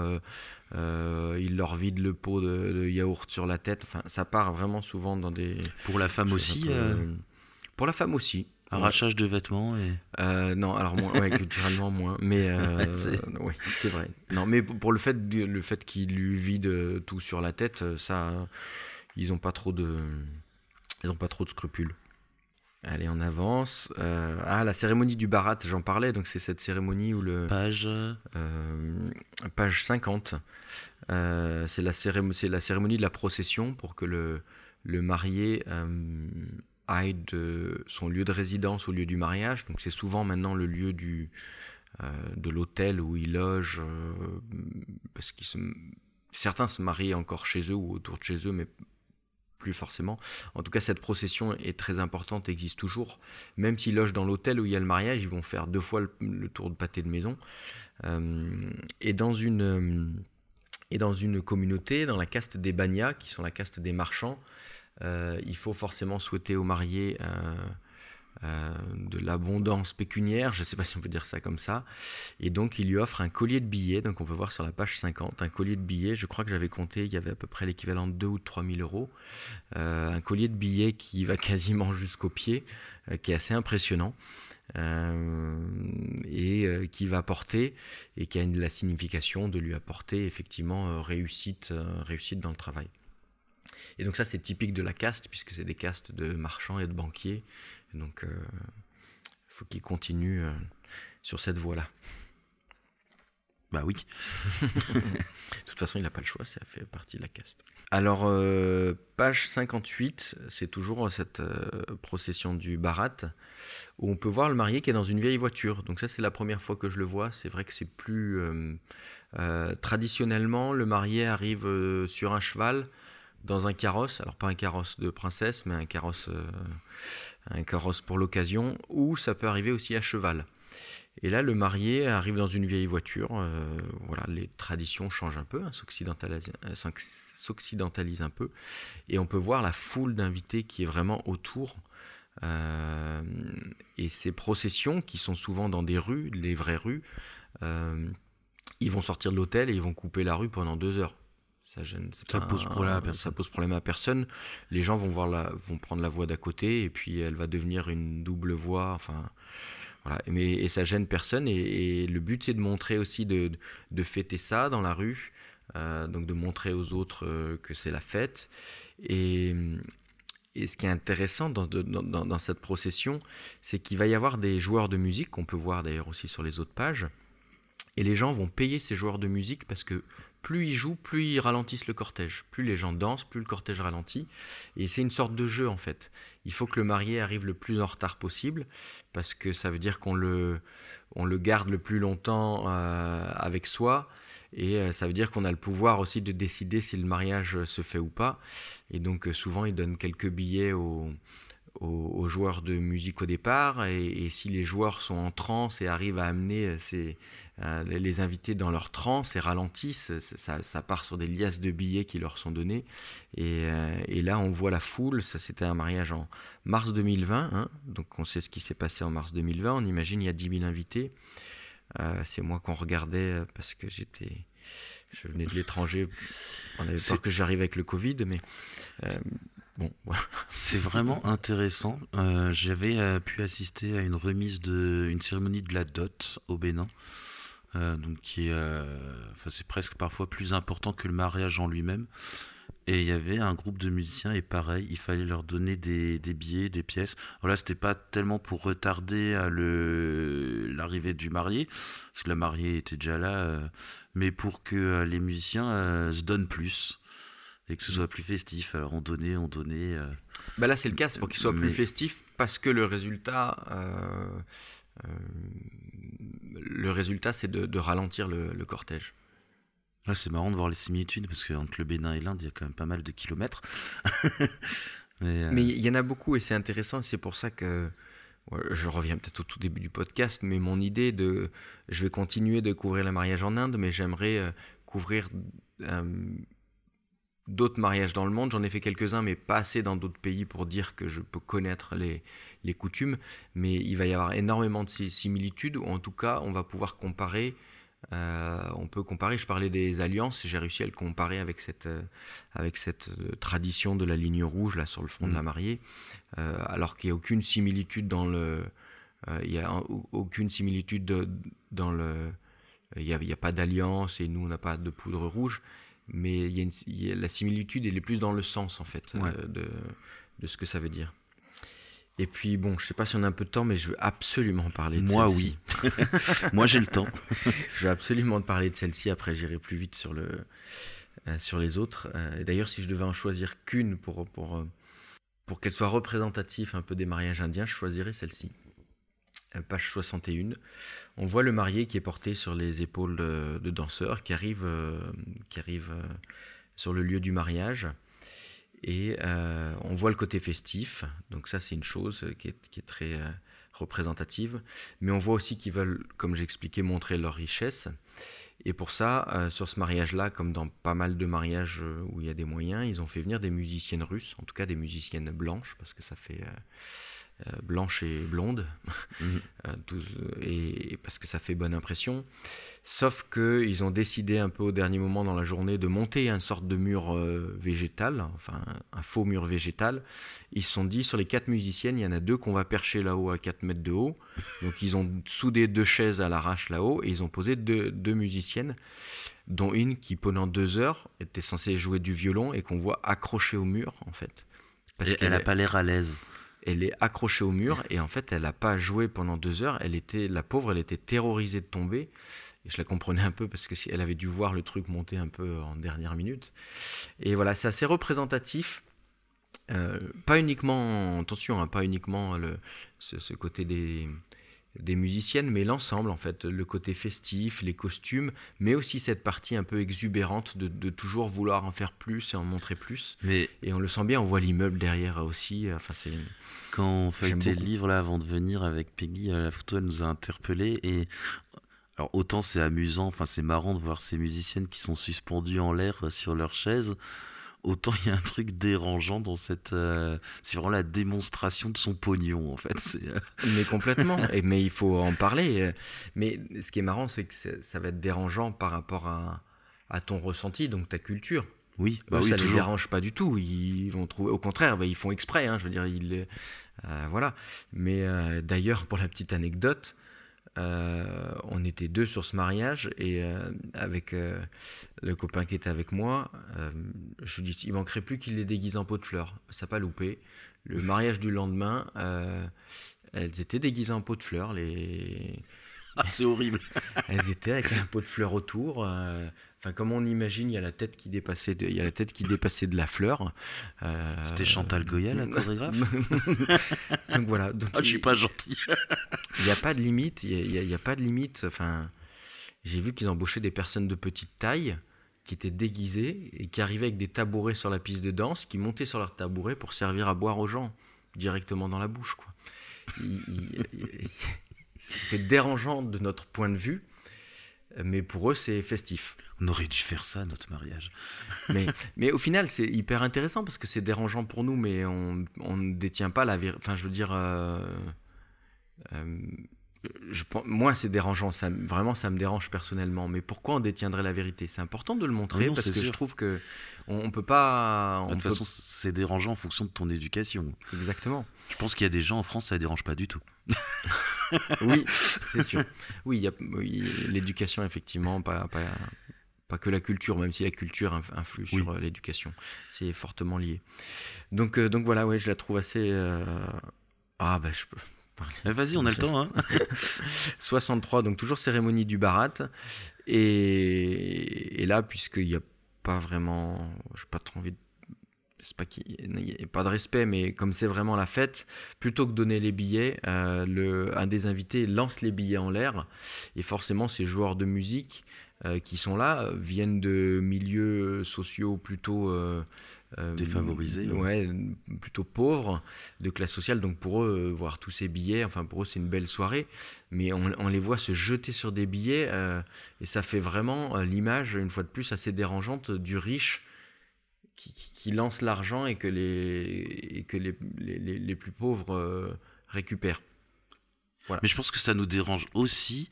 Il leur vide le pot de yaourt sur la tête. Enfin, ça part vraiment souvent dans des... Pour la femme aussi Pour la femme aussi. Arrachage de vêtements et... non, alors moins, culturellement moins, mais oui, c'est vrai. Non, mais pour le fait qu'il lui vide tout sur la tête, ça, ils ont pas trop de scrupules. Allez, on avance. La cérémonie du Bharat, j'en parlais, donc c'est cette cérémonie où le... Page 50. C'est la cérémonie de la procession pour que le marié... aille de son lieu de résidence au lieu du mariage, donc c'est souvent maintenant le lieu de l'hôtel où ils logent, parce que certains se marient encore chez eux ou autour de chez eux, mais plus forcément. En tout cas, cette procession est très importante, existe toujours. Même s'ils logent dans l'hôtel où il y a le mariage, ils vont faire 2 fois le tour de pâté de maison. Et dans une communauté, dans la caste des Banyas, qui sont la caste des marchands, il faut forcément souhaiter aux mariés de l'abondance pécuniaire, je ne sais pas si on peut dire ça comme ça, et donc il lui offre un collier de billets, donc on peut voir sur la page 50, un collier de billets, je crois que j'avais compté, il y avait à peu près l'équivalent de 2 ou 3 000 euros, un collier de billets qui va quasiment jusqu'au pied, qui est assez impressionnant, et qui va apporter, et qui a la signification de lui apporter effectivement réussite dans le travail. Et donc ça c'est typique de la caste, puisque c'est des castes de marchands et de banquiers, donc il faut qu'ils continuent sur cette voie-là. Bah oui. De toute façon, il n'a pas le choix, ça fait partie de la caste. Alors, page 58, c'est toujours cette procession du Bharat, où on peut voir le marié qui est dans une vieille voiture. Donc ça, c'est la première fois que je le vois. C'est vrai que c'est plus... traditionnellement, le marié arrive sur un cheval, dans un carrosse. Alors, pas un carrosse de princesse, mais un carrosse pour l'occasion, ou ça peut arriver aussi à cheval. Et là, le marié arrive dans une vieille voiture. Voilà, les traditions changent un peu, hein, s'occidentalisent un peu. Et on peut voir la foule d'invités qui est vraiment autour. Et ces processions, qui sont souvent dans des rues, les vraies rues, ils vont sortir de l'hôtel et ils vont couper la rue pendant 2 heures. Ça pose problème à personne. Les gens vont prendre la voie d'à côté et puis elle va devenir une double voie. Enfin, voilà. Mais ça gêne personne. Et le but, c'est de montrer aussi, de fêter ça dans la rue. Donc de montrer aux autres que c'est la fête. Et ce qui est intéressant dans cette procession, c'est qu'il va y avoir des joueurs de musique, qu'on peut voir d'ailleurs aussi sur les autres pages. Et les gens vont payer ces joueurs de musique parce que plus ils jouent, plus ils ralentissent le cortège. Plus les gens dansent, plus le cortège ralentit. Et c'est une sorte de jeu, en fait. Il faut que le marié arrive le plus en retard possible, parce que ça veut dire qu'on le garde le plus longtemps avec soi. Et ça veut dire qu'on a le pouvoir aussi de décider si le mariage se fait ou pas. Et donc souvent, ils donnent quelques billets aux joueurs de musique au départ, et si les joueurs sont en transe et arrivent à amener les invités dans leur transe et ralentissent, ça part sur des liasses de billets qui leur sont donnés, et là on voit la foule. Ça, c'était un mariage en mars 2020, hein, donc on sait ce qui s'est passé en mars 2020, on imagine il y a 10 000 invités, c'est moi qu'on regardait parce que je venais de l'étranger, on avait peur que j'arrive avec le Covid, mais... Bon, voilà. C'est vraiment intéressant. J'avais pu assister à une remise une cérémonie de la dot au Bénin, donc qui est, c'est presque parfois plus important que le mariage en lui-même. Et il y avait un groupe de musiciens, et pareil, il fallait leur donner des billets, des pièces. Alors là, c'était pas tellement pour retarder l'arrivée du marié, parce que la mariée était déjà là, mais pour que les musiciens se donnent plus. Et que ce soit plus festif. Alors on donnait. Bah là c'est le cas, c'est pour qu'il soit plus festif, parce que le résultat c'est de ralentir le cortège. Là, c'est marrant de voir les similitudes, parce qu'entre le Bénin et l'Inde il y a quand même pas mal de kilomètres. Mais il y en a beaucoup, et c'est intéressant, et c'est pour ça que... Je reviens peut-être au tout début du podcast, mais mon idée de... Je vais continuer de couvrir le mariage en Inde, mais j'aimerais couvrir... d'autres mariages dans le monde. J'en ai fait quelques-uns, mais pas assez dans d'autres pays pour dire que je peux connaître les coutumes, mais il va y avoir énormément de similitudes, ou en tout cas on va pouvoir comparer, je parlais des alliances, j'ai réussi à le comparer avec cette tradition de la ligne rouge là sur le front de la mariée, alors qu'il n'y a aucune similitude il n'y a pas d'alliance, et nous on n'a pas de poudre rouge. Mais la similitude, elle est plus dans le sens, en fait, ouais, de ce que ça veut dire. Et puis, bon, je ne sais pas si on a un peu de temps, mais je veux absolument parler de celle-ci. Moi, oui. Moi, j'ai le temps. Je veux absolument parler de celle-ci. Après, j'irai plus vite sur les autres. Et d'ailleurs, si je devais en choisir qu'une pour qu'elle soit représentative un peu des mariages indiens, je choisirais celle-ci. Page 61, on voit le marié qui est porté sur les épaules de danseurs, qui arrive sur le lieu du mariage, Et on voit le côté festif, donc ça c'est une chose qui est très représentative, mais on voit aussi qu'ils veulent, comme j'expliquais, montrer leur richesse. Et pour ça, sur ce mariage-là, comme dans pas mal de mariages où il y a des moyens, ils ont fait venir des musiciennes russes, en tout cas des musiciennes blanches, parce que ça fait blanche et blonde, et parce que ça fait bonne impression. Sauf qu'ils ont décidé un peu au dernier moment dans la journée de monter une sorte de mur végétal, enfin un faux mur végétal. Ils se sont dit, sur les 4 musiciennes, il y en a 2 qu'on va percher là-haut à 4 mètres de haut. Donc ils ont soudé 2 chaises à l'arrache là-haut et ils ont posé 2 musiciennes, dont une qui pendant 2 heures était censée jouer du violon et qu'on voit accrochée au mur en fait. Parce qu'elle n'a pas l'air à l'aise. Elle est accrochée au mur et en fait elle n'a pas joué pendant 2 heures. La pauvre, elle était terrorisée de tomber. Et je la comprenais un peu parce qu'elle avait dû voir le truc monter un peu en dernière minute. Et voilà, c'est assez représentatif. Pas uniquement, attention, hein, pas uniquement ce côté des musiciennes, mais l'ensemble en fait, le côté festif, les costumes, mais aussi cette partie un peu exubérante de toujours vouloir en faire plus et en montrer plus. Mais et on le sent bien, on voit l'immeuble derrière aussi. Enfin, c'est... Quand on feuilletait le livre là, avant de venir avec Peggy, la photo elle nous a interpellés et... Alors autant c'est amusant, enfin c'est marrant de voir ces musiciennes qui sont suspendues en l'air sur leur chaise, autant il y a un truc dérangeant dans cette... c'est vraiment la démonstration de son pognon en fait. Mais complètement, mais il faut en parler. Mais ce qui est marrant c'est que ça va être dérangeant par rapport à ton ressenti, donc ta culture. Oui, bah eux, oui, ça ne les dérange pas du tout. Ils vont trouver, au contraire, bah, ils font exprès, hein, je veux dire, voilà. Mais d'ailleurs, pour la petite anecdote, on était 2 sur ce mariage et avec le copain qui était avec moi, je lui dis il manquerait plus qu'il les déguise en pot de fleurs. Ça n'a pas loupé. Le mariage du lendemain, elles étaient déguisées en pot de fleurs. Ah, c'est horrible. Elles étaient avec un pot de fleurs autour. Enfin, comme on imagine, il y a la tête qui dépassait de la fleur. C'était Chantal Goya, la chorégraphe. Donc voilà. Donc, je suis pas gentil. Il n'y a pas de limite. Il y a pas de limite. Enfin, j'ai vu qu'ils embauchaient des personnes de petite taille qui étaient déguisées et qui arrivaient avec des tabourets sur la piste de danse, qui montaient sur leurs tabourets pour servir à boire aux gens directement dans la bouche, quoi. C'est dérangeant de notre point de vue. Mais pour eux, c'est festif. On aurait dû faire ça, notre mariage. mais au final, c'est hyper intéressant parce que c'est dérangeant pour nous, mais on ne détient pas la vérité. Enfin, je veux dire, moi, c'est dérangeant. Ça, vraiment, ça me dérange personnellement. Mais pourquoi on détiendrait la vérité ? C'est important de le montrer parce que je trouve qu'on ne peut pas... De toute façon, c'est dérangeant en fonction de ton éducation. Exactement. Je pense qu'il y a des gens en France, ça ne dérange pas du tout. Oui, c'est sûr. Oui, l'éducation, effectivement, pas que la culture, même si la culture influe sur l'éducation. C'est fortement lié. Donc voilà, ouais, je la trouve assez... Ah, bah, je peux parler. Ah, vas-y, on a le temps. Hein. 63, donc toujours cérémonie du Bharat. Et là, puisqu'il n'y a pas vraiment... Je n'ai pas trop envie de... C'est pas qu'il n'y ait pas de respect, mais comme c'est vraiment la fête, plutôt que donner les billets, un des invités lance les billets en l'air. Et forcément, ces joueurs de musique qui sont là viennent de milieux sociaux plutôt... défavorisés. Ouais, plutôt pauvres, de classe sociale. Donc pour eux, voir tous ces billets, enfin pour eux, c'est une belle soirée. Mais on les voit se jeter sur des billets. Et ça fait vraiment l'image, une fois de plus, assez dérangeante du riche qui lance l'argent et que les plus pauvres récupèrent. Voilà. Mais je pense que ça nous dérange aussi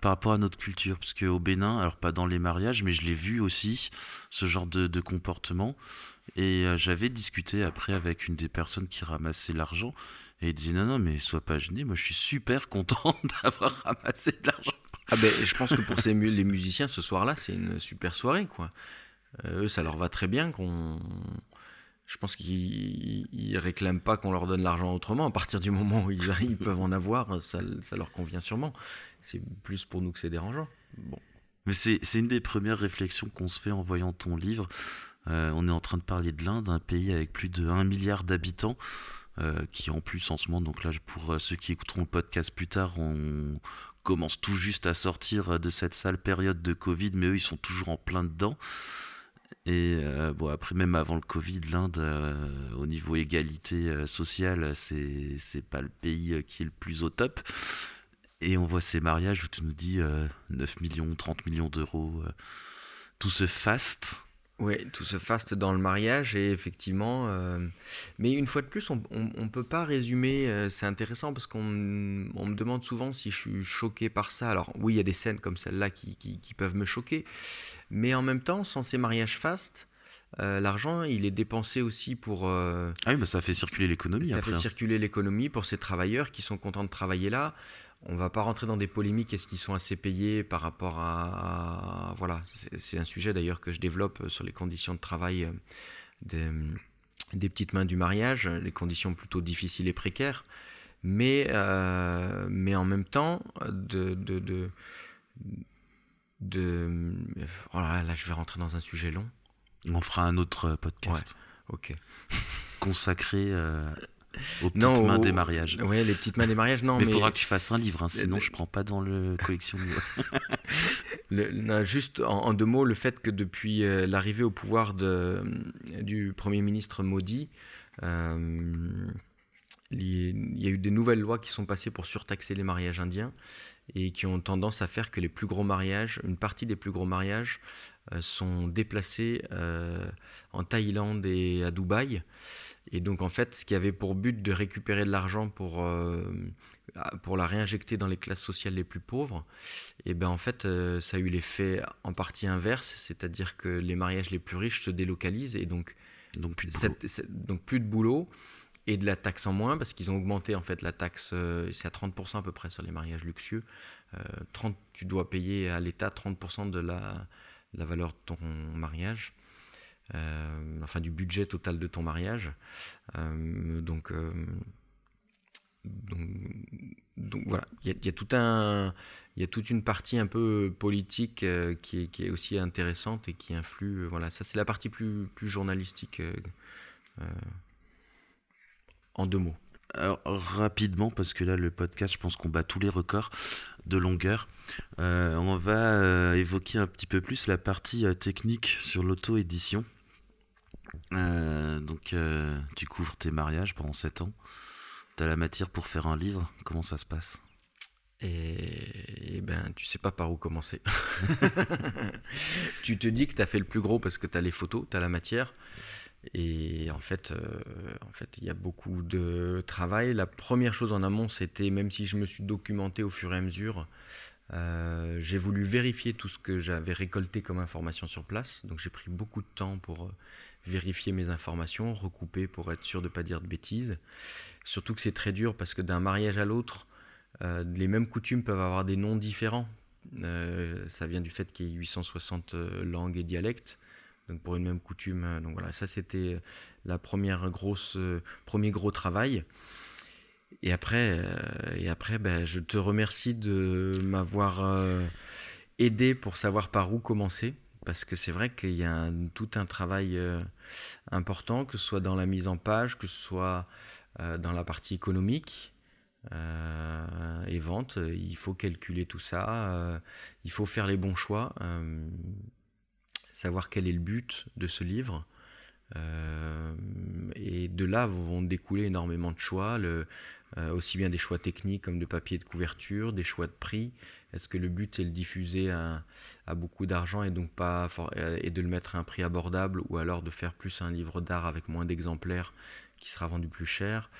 par rapport à notre culture, parce qu'au Bénin, alors pas dans les mariages, mais je l'ai vu aussi, ce genre de comportement. Et j'avais discuté après avec une des personnes qui ramassait l'argent, et elle disait non, mais sois pas gêné, moi je suis super content d'avoir ramassé de l'argent. Ah ben, je pense que pour les musiciens, ce soir-là, c'est une super soirée, quoi. Eux, ça leur va très bien qu'on... Je pense qu'ils réclament pas qu'on leur donne l'argent autrement. À partir du moment où ils peuvent en avoir, ça leur convient sûrement. C'est plus pour nous que c'est dérangeant. Bon. Mais c'est une des premières réflexions qu'on se fait en voyant ton livre. On est en train de parler de l'Inde, un pays avec plus de 1 milliard d'habitants, qui en plus en ce moment, donc là pour ceux qui écouteront le podcast plus tard, on commence tout juste à sortir de cette sale période de Covid, mais eux ils sont toujours en plein dedans. Et bon, après, même avant le Covid, l'Inde, au niveau égalité sociale, c'est pas le pays qui est le plus au top. Et on voit ces mariages où tu nous dis 9 millions, 30 millions d'euros, tout se faste. Oui, tout se faste dans le mariage, et effectivement... mais une fois de plus, on peut pas résumer... c'est intéressant parce qu'on me demande souvent si je suis choqué par ça. Alors oui, il y a des scènes comme celle-là qui peuvent me choquer, mais en même temps, sans ces mariages fastes, l'argent, il est dépensé aussi pour... Ah oui, mais ça fait circuler l'économie. Ça après. Fait circuler l'économie pour ces travailleurs qui sont contents de travailler là. On ne va pas rentrer dans des polémiques, est-ce qu'ils sont assez payés par rapport à... Voilà, c'est un sujet d'ailleurs que je développe sur les conditions de travail des petites mains du mariage, les conditions plutôt difficiles et précaires, mais en même temps, voilà, là je vais rentrer dans un sujet long. On fera un autre podcast. Ouais, ok. Consacré... aux petites mains des mariages. Oui, les petites mains des mariages, non. Mais il faudra que tu fasses un livre, hein, sinon je ne prends pas dans le collection. Juste en deux mots, le fait que depuis l'arrivée au pouvoir du Premier ministre Modi, il y a eu des nouvelles lois qui sont passées pour surtaxer les mariages indiens et qui ont tendance à faire que les plus gros mariages, une partie des plus gros mariages, sont déplacés en Thaïlande et à Dubaï. Et donc, en fait, ce qui avait pour but de récupérer de l'argent pour la réinjecter dans les classes sociales les plus pauvres, et ben en fait, ça a eu l'effet en partie inverse, c'est-à-dire que les mariages les plus riches se délocalisent et donc plus de boulot. Donc plus de boulot et de la taxe en moins, parce qu'ils ont augmenté en fait la taxe, c'est à 30% à peu près sur les mariages luxueux. Tu dois payer à l'État 30% de la valeur de ton mariage. Enfin du budget total de ton mariage, donc voilà, il y a toute une partie un peu politique qui est aussi intéressante et qui influe, voilà, ça c'est la partie plus journalistique en deux mots. Alors, rapidement, parce que là le podcast, je pense qu'on bat tous les records de longueur, on va évoquer un petit peu plus la partie technique sur l'auto-édition. Donc tu couvres tes mariages pendant 7 ans, t'as la matière pour faire un livre, comment ça se passe ? Et ben tu sais pas par où commencer. Tu te dis que t'as fait le plus gros parce que t'as les photos, t'as la matière, et en fait il y a beaucoup de travail. La première chose en amont, c'était, même si je me suis documenté au fur et à mesure, j'ai voulu vérifier tout ce que j'avais récolté comme information sur place, donc j'ai pris beaucoup de temps pour vérifier mes informations, recouper pour être sûr de pas dire de bêtises, surtout que c'est très dur parce que d'un mariage à l'autre, les mêmes coutumes peuvent avoir des noms différents. Ça vient du fait qu'il y ait 860 langues et dialectes, donc pour une même coutume. Donc voilà, ça c'était la premier gros travail. Et après, je te remercie de m'avoir aidé pour savoir par où commencer, parce que c'est vrai qu'il y a tout un travail important, que ce soit dans la mise en page, que ce soit dans la partie économique. Et vente, il faut calculer tout ça, il faut faire les bons choix, savoir quel est le but de ce livre, et de là vont découler énormément de choix, aussi bien des choix techniques comme de papier de couverture, des choix de prix. Est-ce que le but est de diffuser à beaucoup d'argent et donc et de le mettre à un prix abordable, ou alors de faire plus un livre d'art avec moins d'exemplaires qui sera vendu plus cher.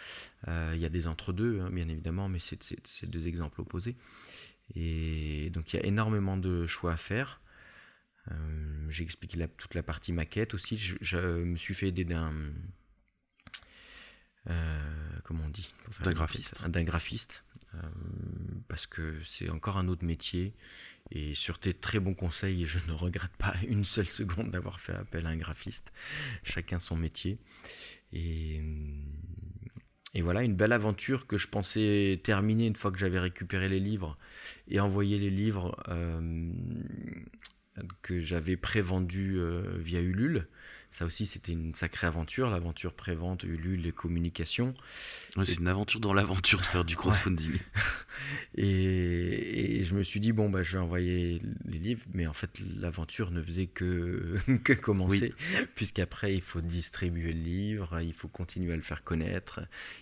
Il y a des entre-deux, hein, bien évidemment, mais c'est deux exemples opposés. Et donc, il y a énormément de choix à faire. J'ai expliqué toute la partie maquette aussi. Je me suis fait aider d'un... comment on dit ? D'un graphiste. D'un graphiste, parce que c'est encore un autre métier. Et sur tes très bons conseils, je ne regrette pas une seule seconde d'avoir fait appel à un graphiste. Chacun son métier. Et voilà, une belle aventure que je pensais terminer une fois que j'avais récupéré les livres et envoyé les livres que j'avais pré-vendus via Ulule. Ça aussi, c'était une sacrée aventure, l'aventure pré-vente, Ulule, les communications. Ouais, c'est une aventure dans l'aventure de faire du crowdfunding. Et je me suis dit, bon, bah, je vais envoyer les livres, mais en fait, l'aventure ne faisait que commencer, puisqu'après, il faut distribuer le livre, il faut continuer à le faire connaître,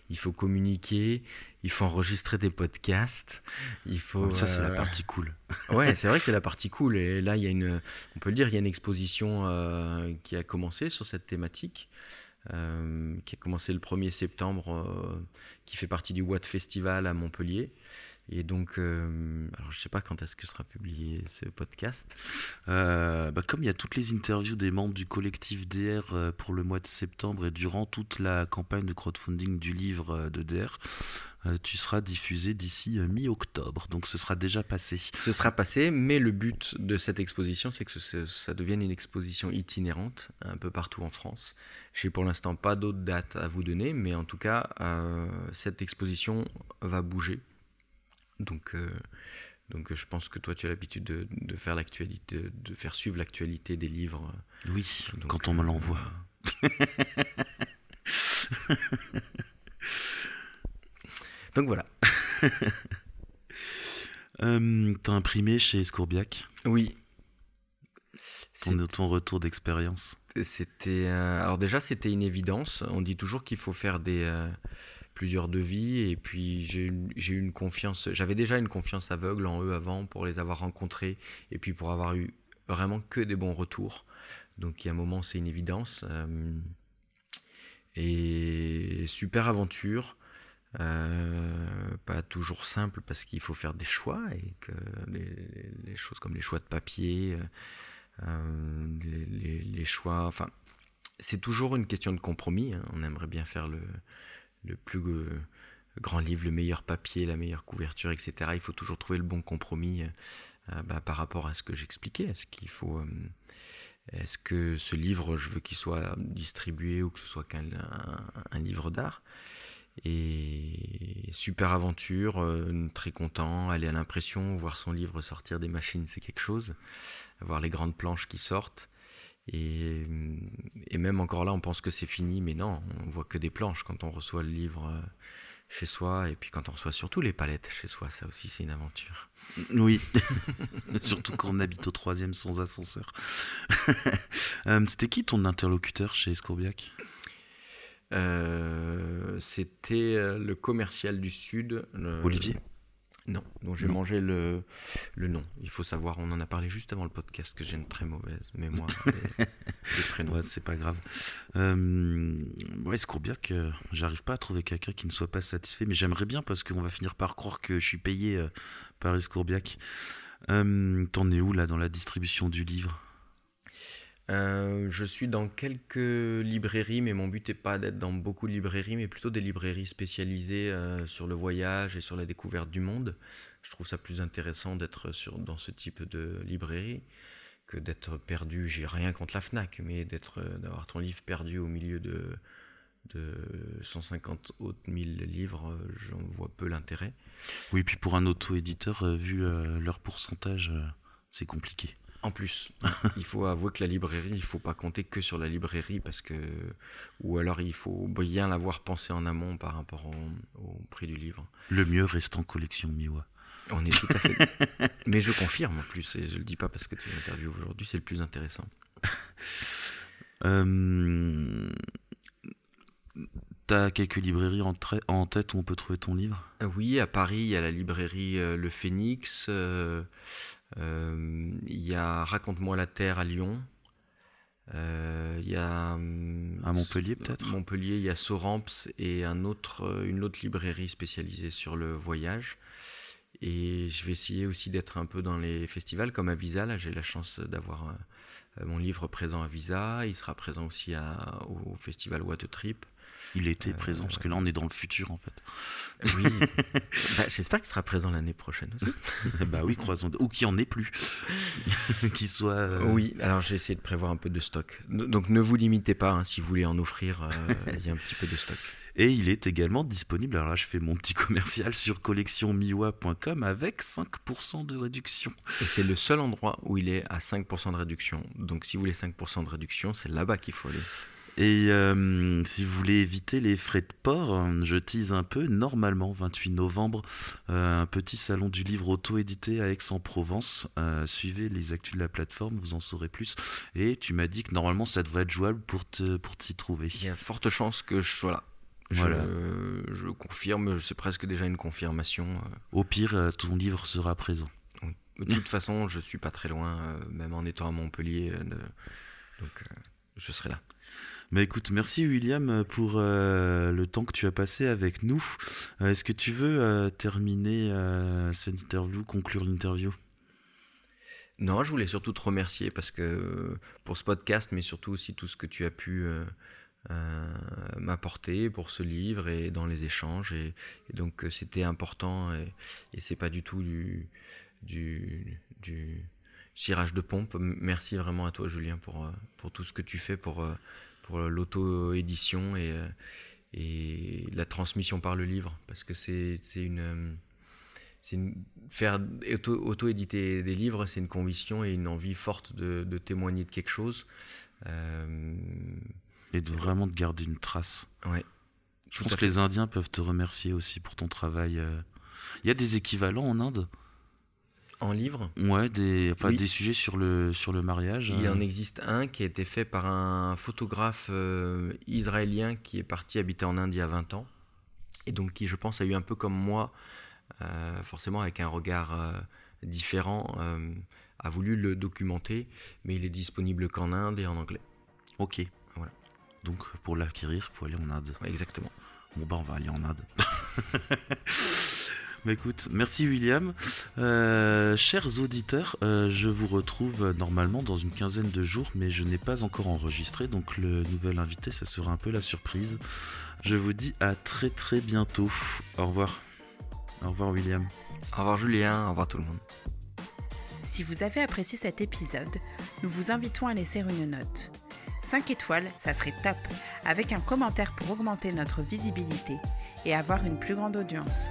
il faut communiquer, il faut enregistrer des podcasts, il faut... Ça, c'est la partie cool. Ouais, c'est vrai que c'est la partie cool. Et là, il y a une, on peut le dire, il y a une exposition qui a commencé sur cette thématique, qui a commencé le 1er septembre, qui fait partie du Watt Festival à Montpellier. Et donc, alors je ne sais pas quand est-ce que sera publié ce podcast. Bah comme il y a toutes les interviews des membres du collectif DR pour le mois de septembre et durant toute la campagne de crowdfunding du livre de DR, tu seras diffusé d'ici mi-octobre. Donc ce sera déjà passé. Ce sera passé, mais le but de cette exposition, c'est que ça devienne une exposition itinérante un peu partout en France. Je n'ai pour l'instant pas d'autres dates à vous donner, mais en tout cas, cette exposition va bouger. Donc je pense que toi tu as l'habitude de faire l'actualité, de faire suivre l'actualité des livres. Oui, donc, quand on me l'envoie. Donc voilà. T'as imprimé chez Escourbiac ? Oui. Ton retour d'expérience ? C'était alors déjà c'était une évidence. On dit toujours qu'il faut faire des plusieurs devis, et puis j'ai eu une confiance, j'avais déjà une confiance aveugle en eux avant pour les avoir rencontrés et puis pour avoir eu vraiment que des bons retours. Donc il y a un moment c'est une évidence, et super aventure, pas toujours simple parce qu'il faut faire des choix, et que les choses comme les choix de papier, les choix, enfin c'est toujours une question de compromis, hein. On aimerait bien faire le plus grand livre, le meilleur papier, la meilleure couverture, etc. Il faut toujours trouver le bon compromis par rapport à ce que j'expliquais. Est-ce que ce livre, je veux qu'il soit distribué ou que ce soit qu'un livre d'art ? Et super aventure, très content, aller à l'impression, voir son livre sortir des machines, c'est quelque chose. Voir les grandes planches qui sortent. Et même encore là, on pense que c'est fini, mais non, on voit que des planches quand on reçoit le livre chez soi, et puis quand on reçoit surtout les palettes chez soi, ça aussi c'est une aventure. Oui, surtout quand on habite au 3e sans ascenseur. C'était qui ton interlocuteur chez Escourbiac ? C'était le commercial du Sud. Olivier ? Non, donc j'ai mangé le nom. Il faut savoir, on en a parlé juste avant le podcast, que j'ai une très mauvaise mémoire des prénoms. Ouais, c'est pas grave. Escourbiac, j'arrive pas à trouver quelqu'un qui ne soit pas satisfait, mais j'aimerais bien parce qu'on va finir par croire que je suis payé par Escourbiac. T'en es où là dans la distribution du livre ? Je suis dans quelques librairies, mais mon but n'est pas d'être dans beaucoup de librairies, mais plutôt des librairies spécialisées sur le voyage et sur la découverte du monde. Je trouve ça plus intéressant d'être dans ce type de librairie que d'être perdu. J'ai rien contre la FNAC, mais d'avoir ton livre perdu au milieu de 150 autres 1000 livres, j'en vois peu l'intérêt. Oui, puis pour un auto-éditeur, vu leur pourcentage, c'est compliqué. En plus, il faut avouer que la librairie, il ne faut pas compter que sur la librairie, parce que, ou alors il faut bien l'avoir pensé en amont par rapport au prix du livre. Le mieux restant Collection Miwa. On est tout à fait. Mais je confirme en plus, et je ne le dis pas parce que tu m'interviews aujourd'hui, c'est le plus intéressant. T'as quelques librairies en tête où on peut trouver ton livre ? Oui, à Paris, il y a la librairie Le Phénix. Il y a Raconte-moi la Terre à Lyon. Il y a à Montpellier peut-être. Montpellier, il y a Soramps et une autre librairie spécialisée sur le voyage. Et je vais essayer aussi d'être un peu dans les festivals comme à Visa. Là, j'ai la chance d'avoir mon livre présent à Visa. Il sera présent aussi au festival What Trip. Il était présent, parce que là, on est dans le futur, en fait. Oui. J'espère qu'il sera présent l'année prochaine aussi. Bah oui, croisons. Ou qu'il n'y en ait plus. Qu'il soit... Oui, alors j'ai essayé de prévoir un peu de stock. Donc ne vous limitez pas, hein, si vous voulez en offrir, il y a un petit peu de stock. Et il est également disponible, alors là je fais mon petit commercial, sur collectionmiwa.com avec 5% de réduction. Et c'est le seul endroit où il est à 5% de réduction. réduction. Donc si vous voulez 5% de réduction, c'est là-bas qu'il faut aller. Et si vous voulez éviter les frais de port, je tease un peu, normalement, 28 novembre, un petit salon du livre auto-édité à Aix-en-Provence. Suivez les actus de la plateforme, vous en saurez plus. Et tu m'as dit que normalement, ça devrait être jouable pour t'y trouver. Il y a forte chance que je sois là. Voilà. Je confirme, c'est presque déjà une confirmation. Au pire, ton livre sera présent. Oui. De toute façon, je ne suis pas très loin, même en étant à Montpellier. Donc, je serai là. Bah écoute, merci William pour le temps que tu as passé avec nous. Est-ce que tu veux terminer cette interview, conclure l'interview ? Non, je voulais surtout te remercier parce que pour ce podcast, mais surtout aussi tout ce que tu as pu m'apporter pour ce livre et dans les échanges. Et donc c'était important et c'est pas du tout du tirage de pompe. Merci vraiment à toi Julien pour tout ce que tu fais pour l'auto-édition et la transmission par le livre, parce que faire auto-éditer des livres, c'est une conviction et une envie forte de témoigner de quelque chose et de vraiment de garder une trace. Ouais. Je pense que les Indiens peuvent te remercier aussi pour ton travail. Il y a des équivalents en Inde. En livre ? Ouais, oui. Des sujets sur le mariage. Il en existe un qui a été fait par un photographe israélien qui est parti habiter en Inde il y a 20 ans. Et donc qui, je pense, a eu un peu comme moi, forcément avec un regard différent, a voulu le documenter, mais il est disponible qu'en Inde et en anglais. Ok. Voilà. Donc pour l'acquérir, il faut aller en Inde. Ouais, exactement. Bon bah on va aller en Inde. Bah écoute, merci William. Chers auditeurs, je vous retrouve normalement dans une quinzaine de jours, mais je n'ai pas encore enregistré, donc le nouvel invité, ça sera un peu la surprise. Je vous dis à très très bientôt. Au revoir. Au revoir William. Au revoir Julien, au revoir tout le monde. Si vous avez apprécié cet épisode, nous vous invitons à laisser une note. 5 étoiles, ça serait top, avec un commentaire pour augmenter notre visibilité et avoir une plus grande audience.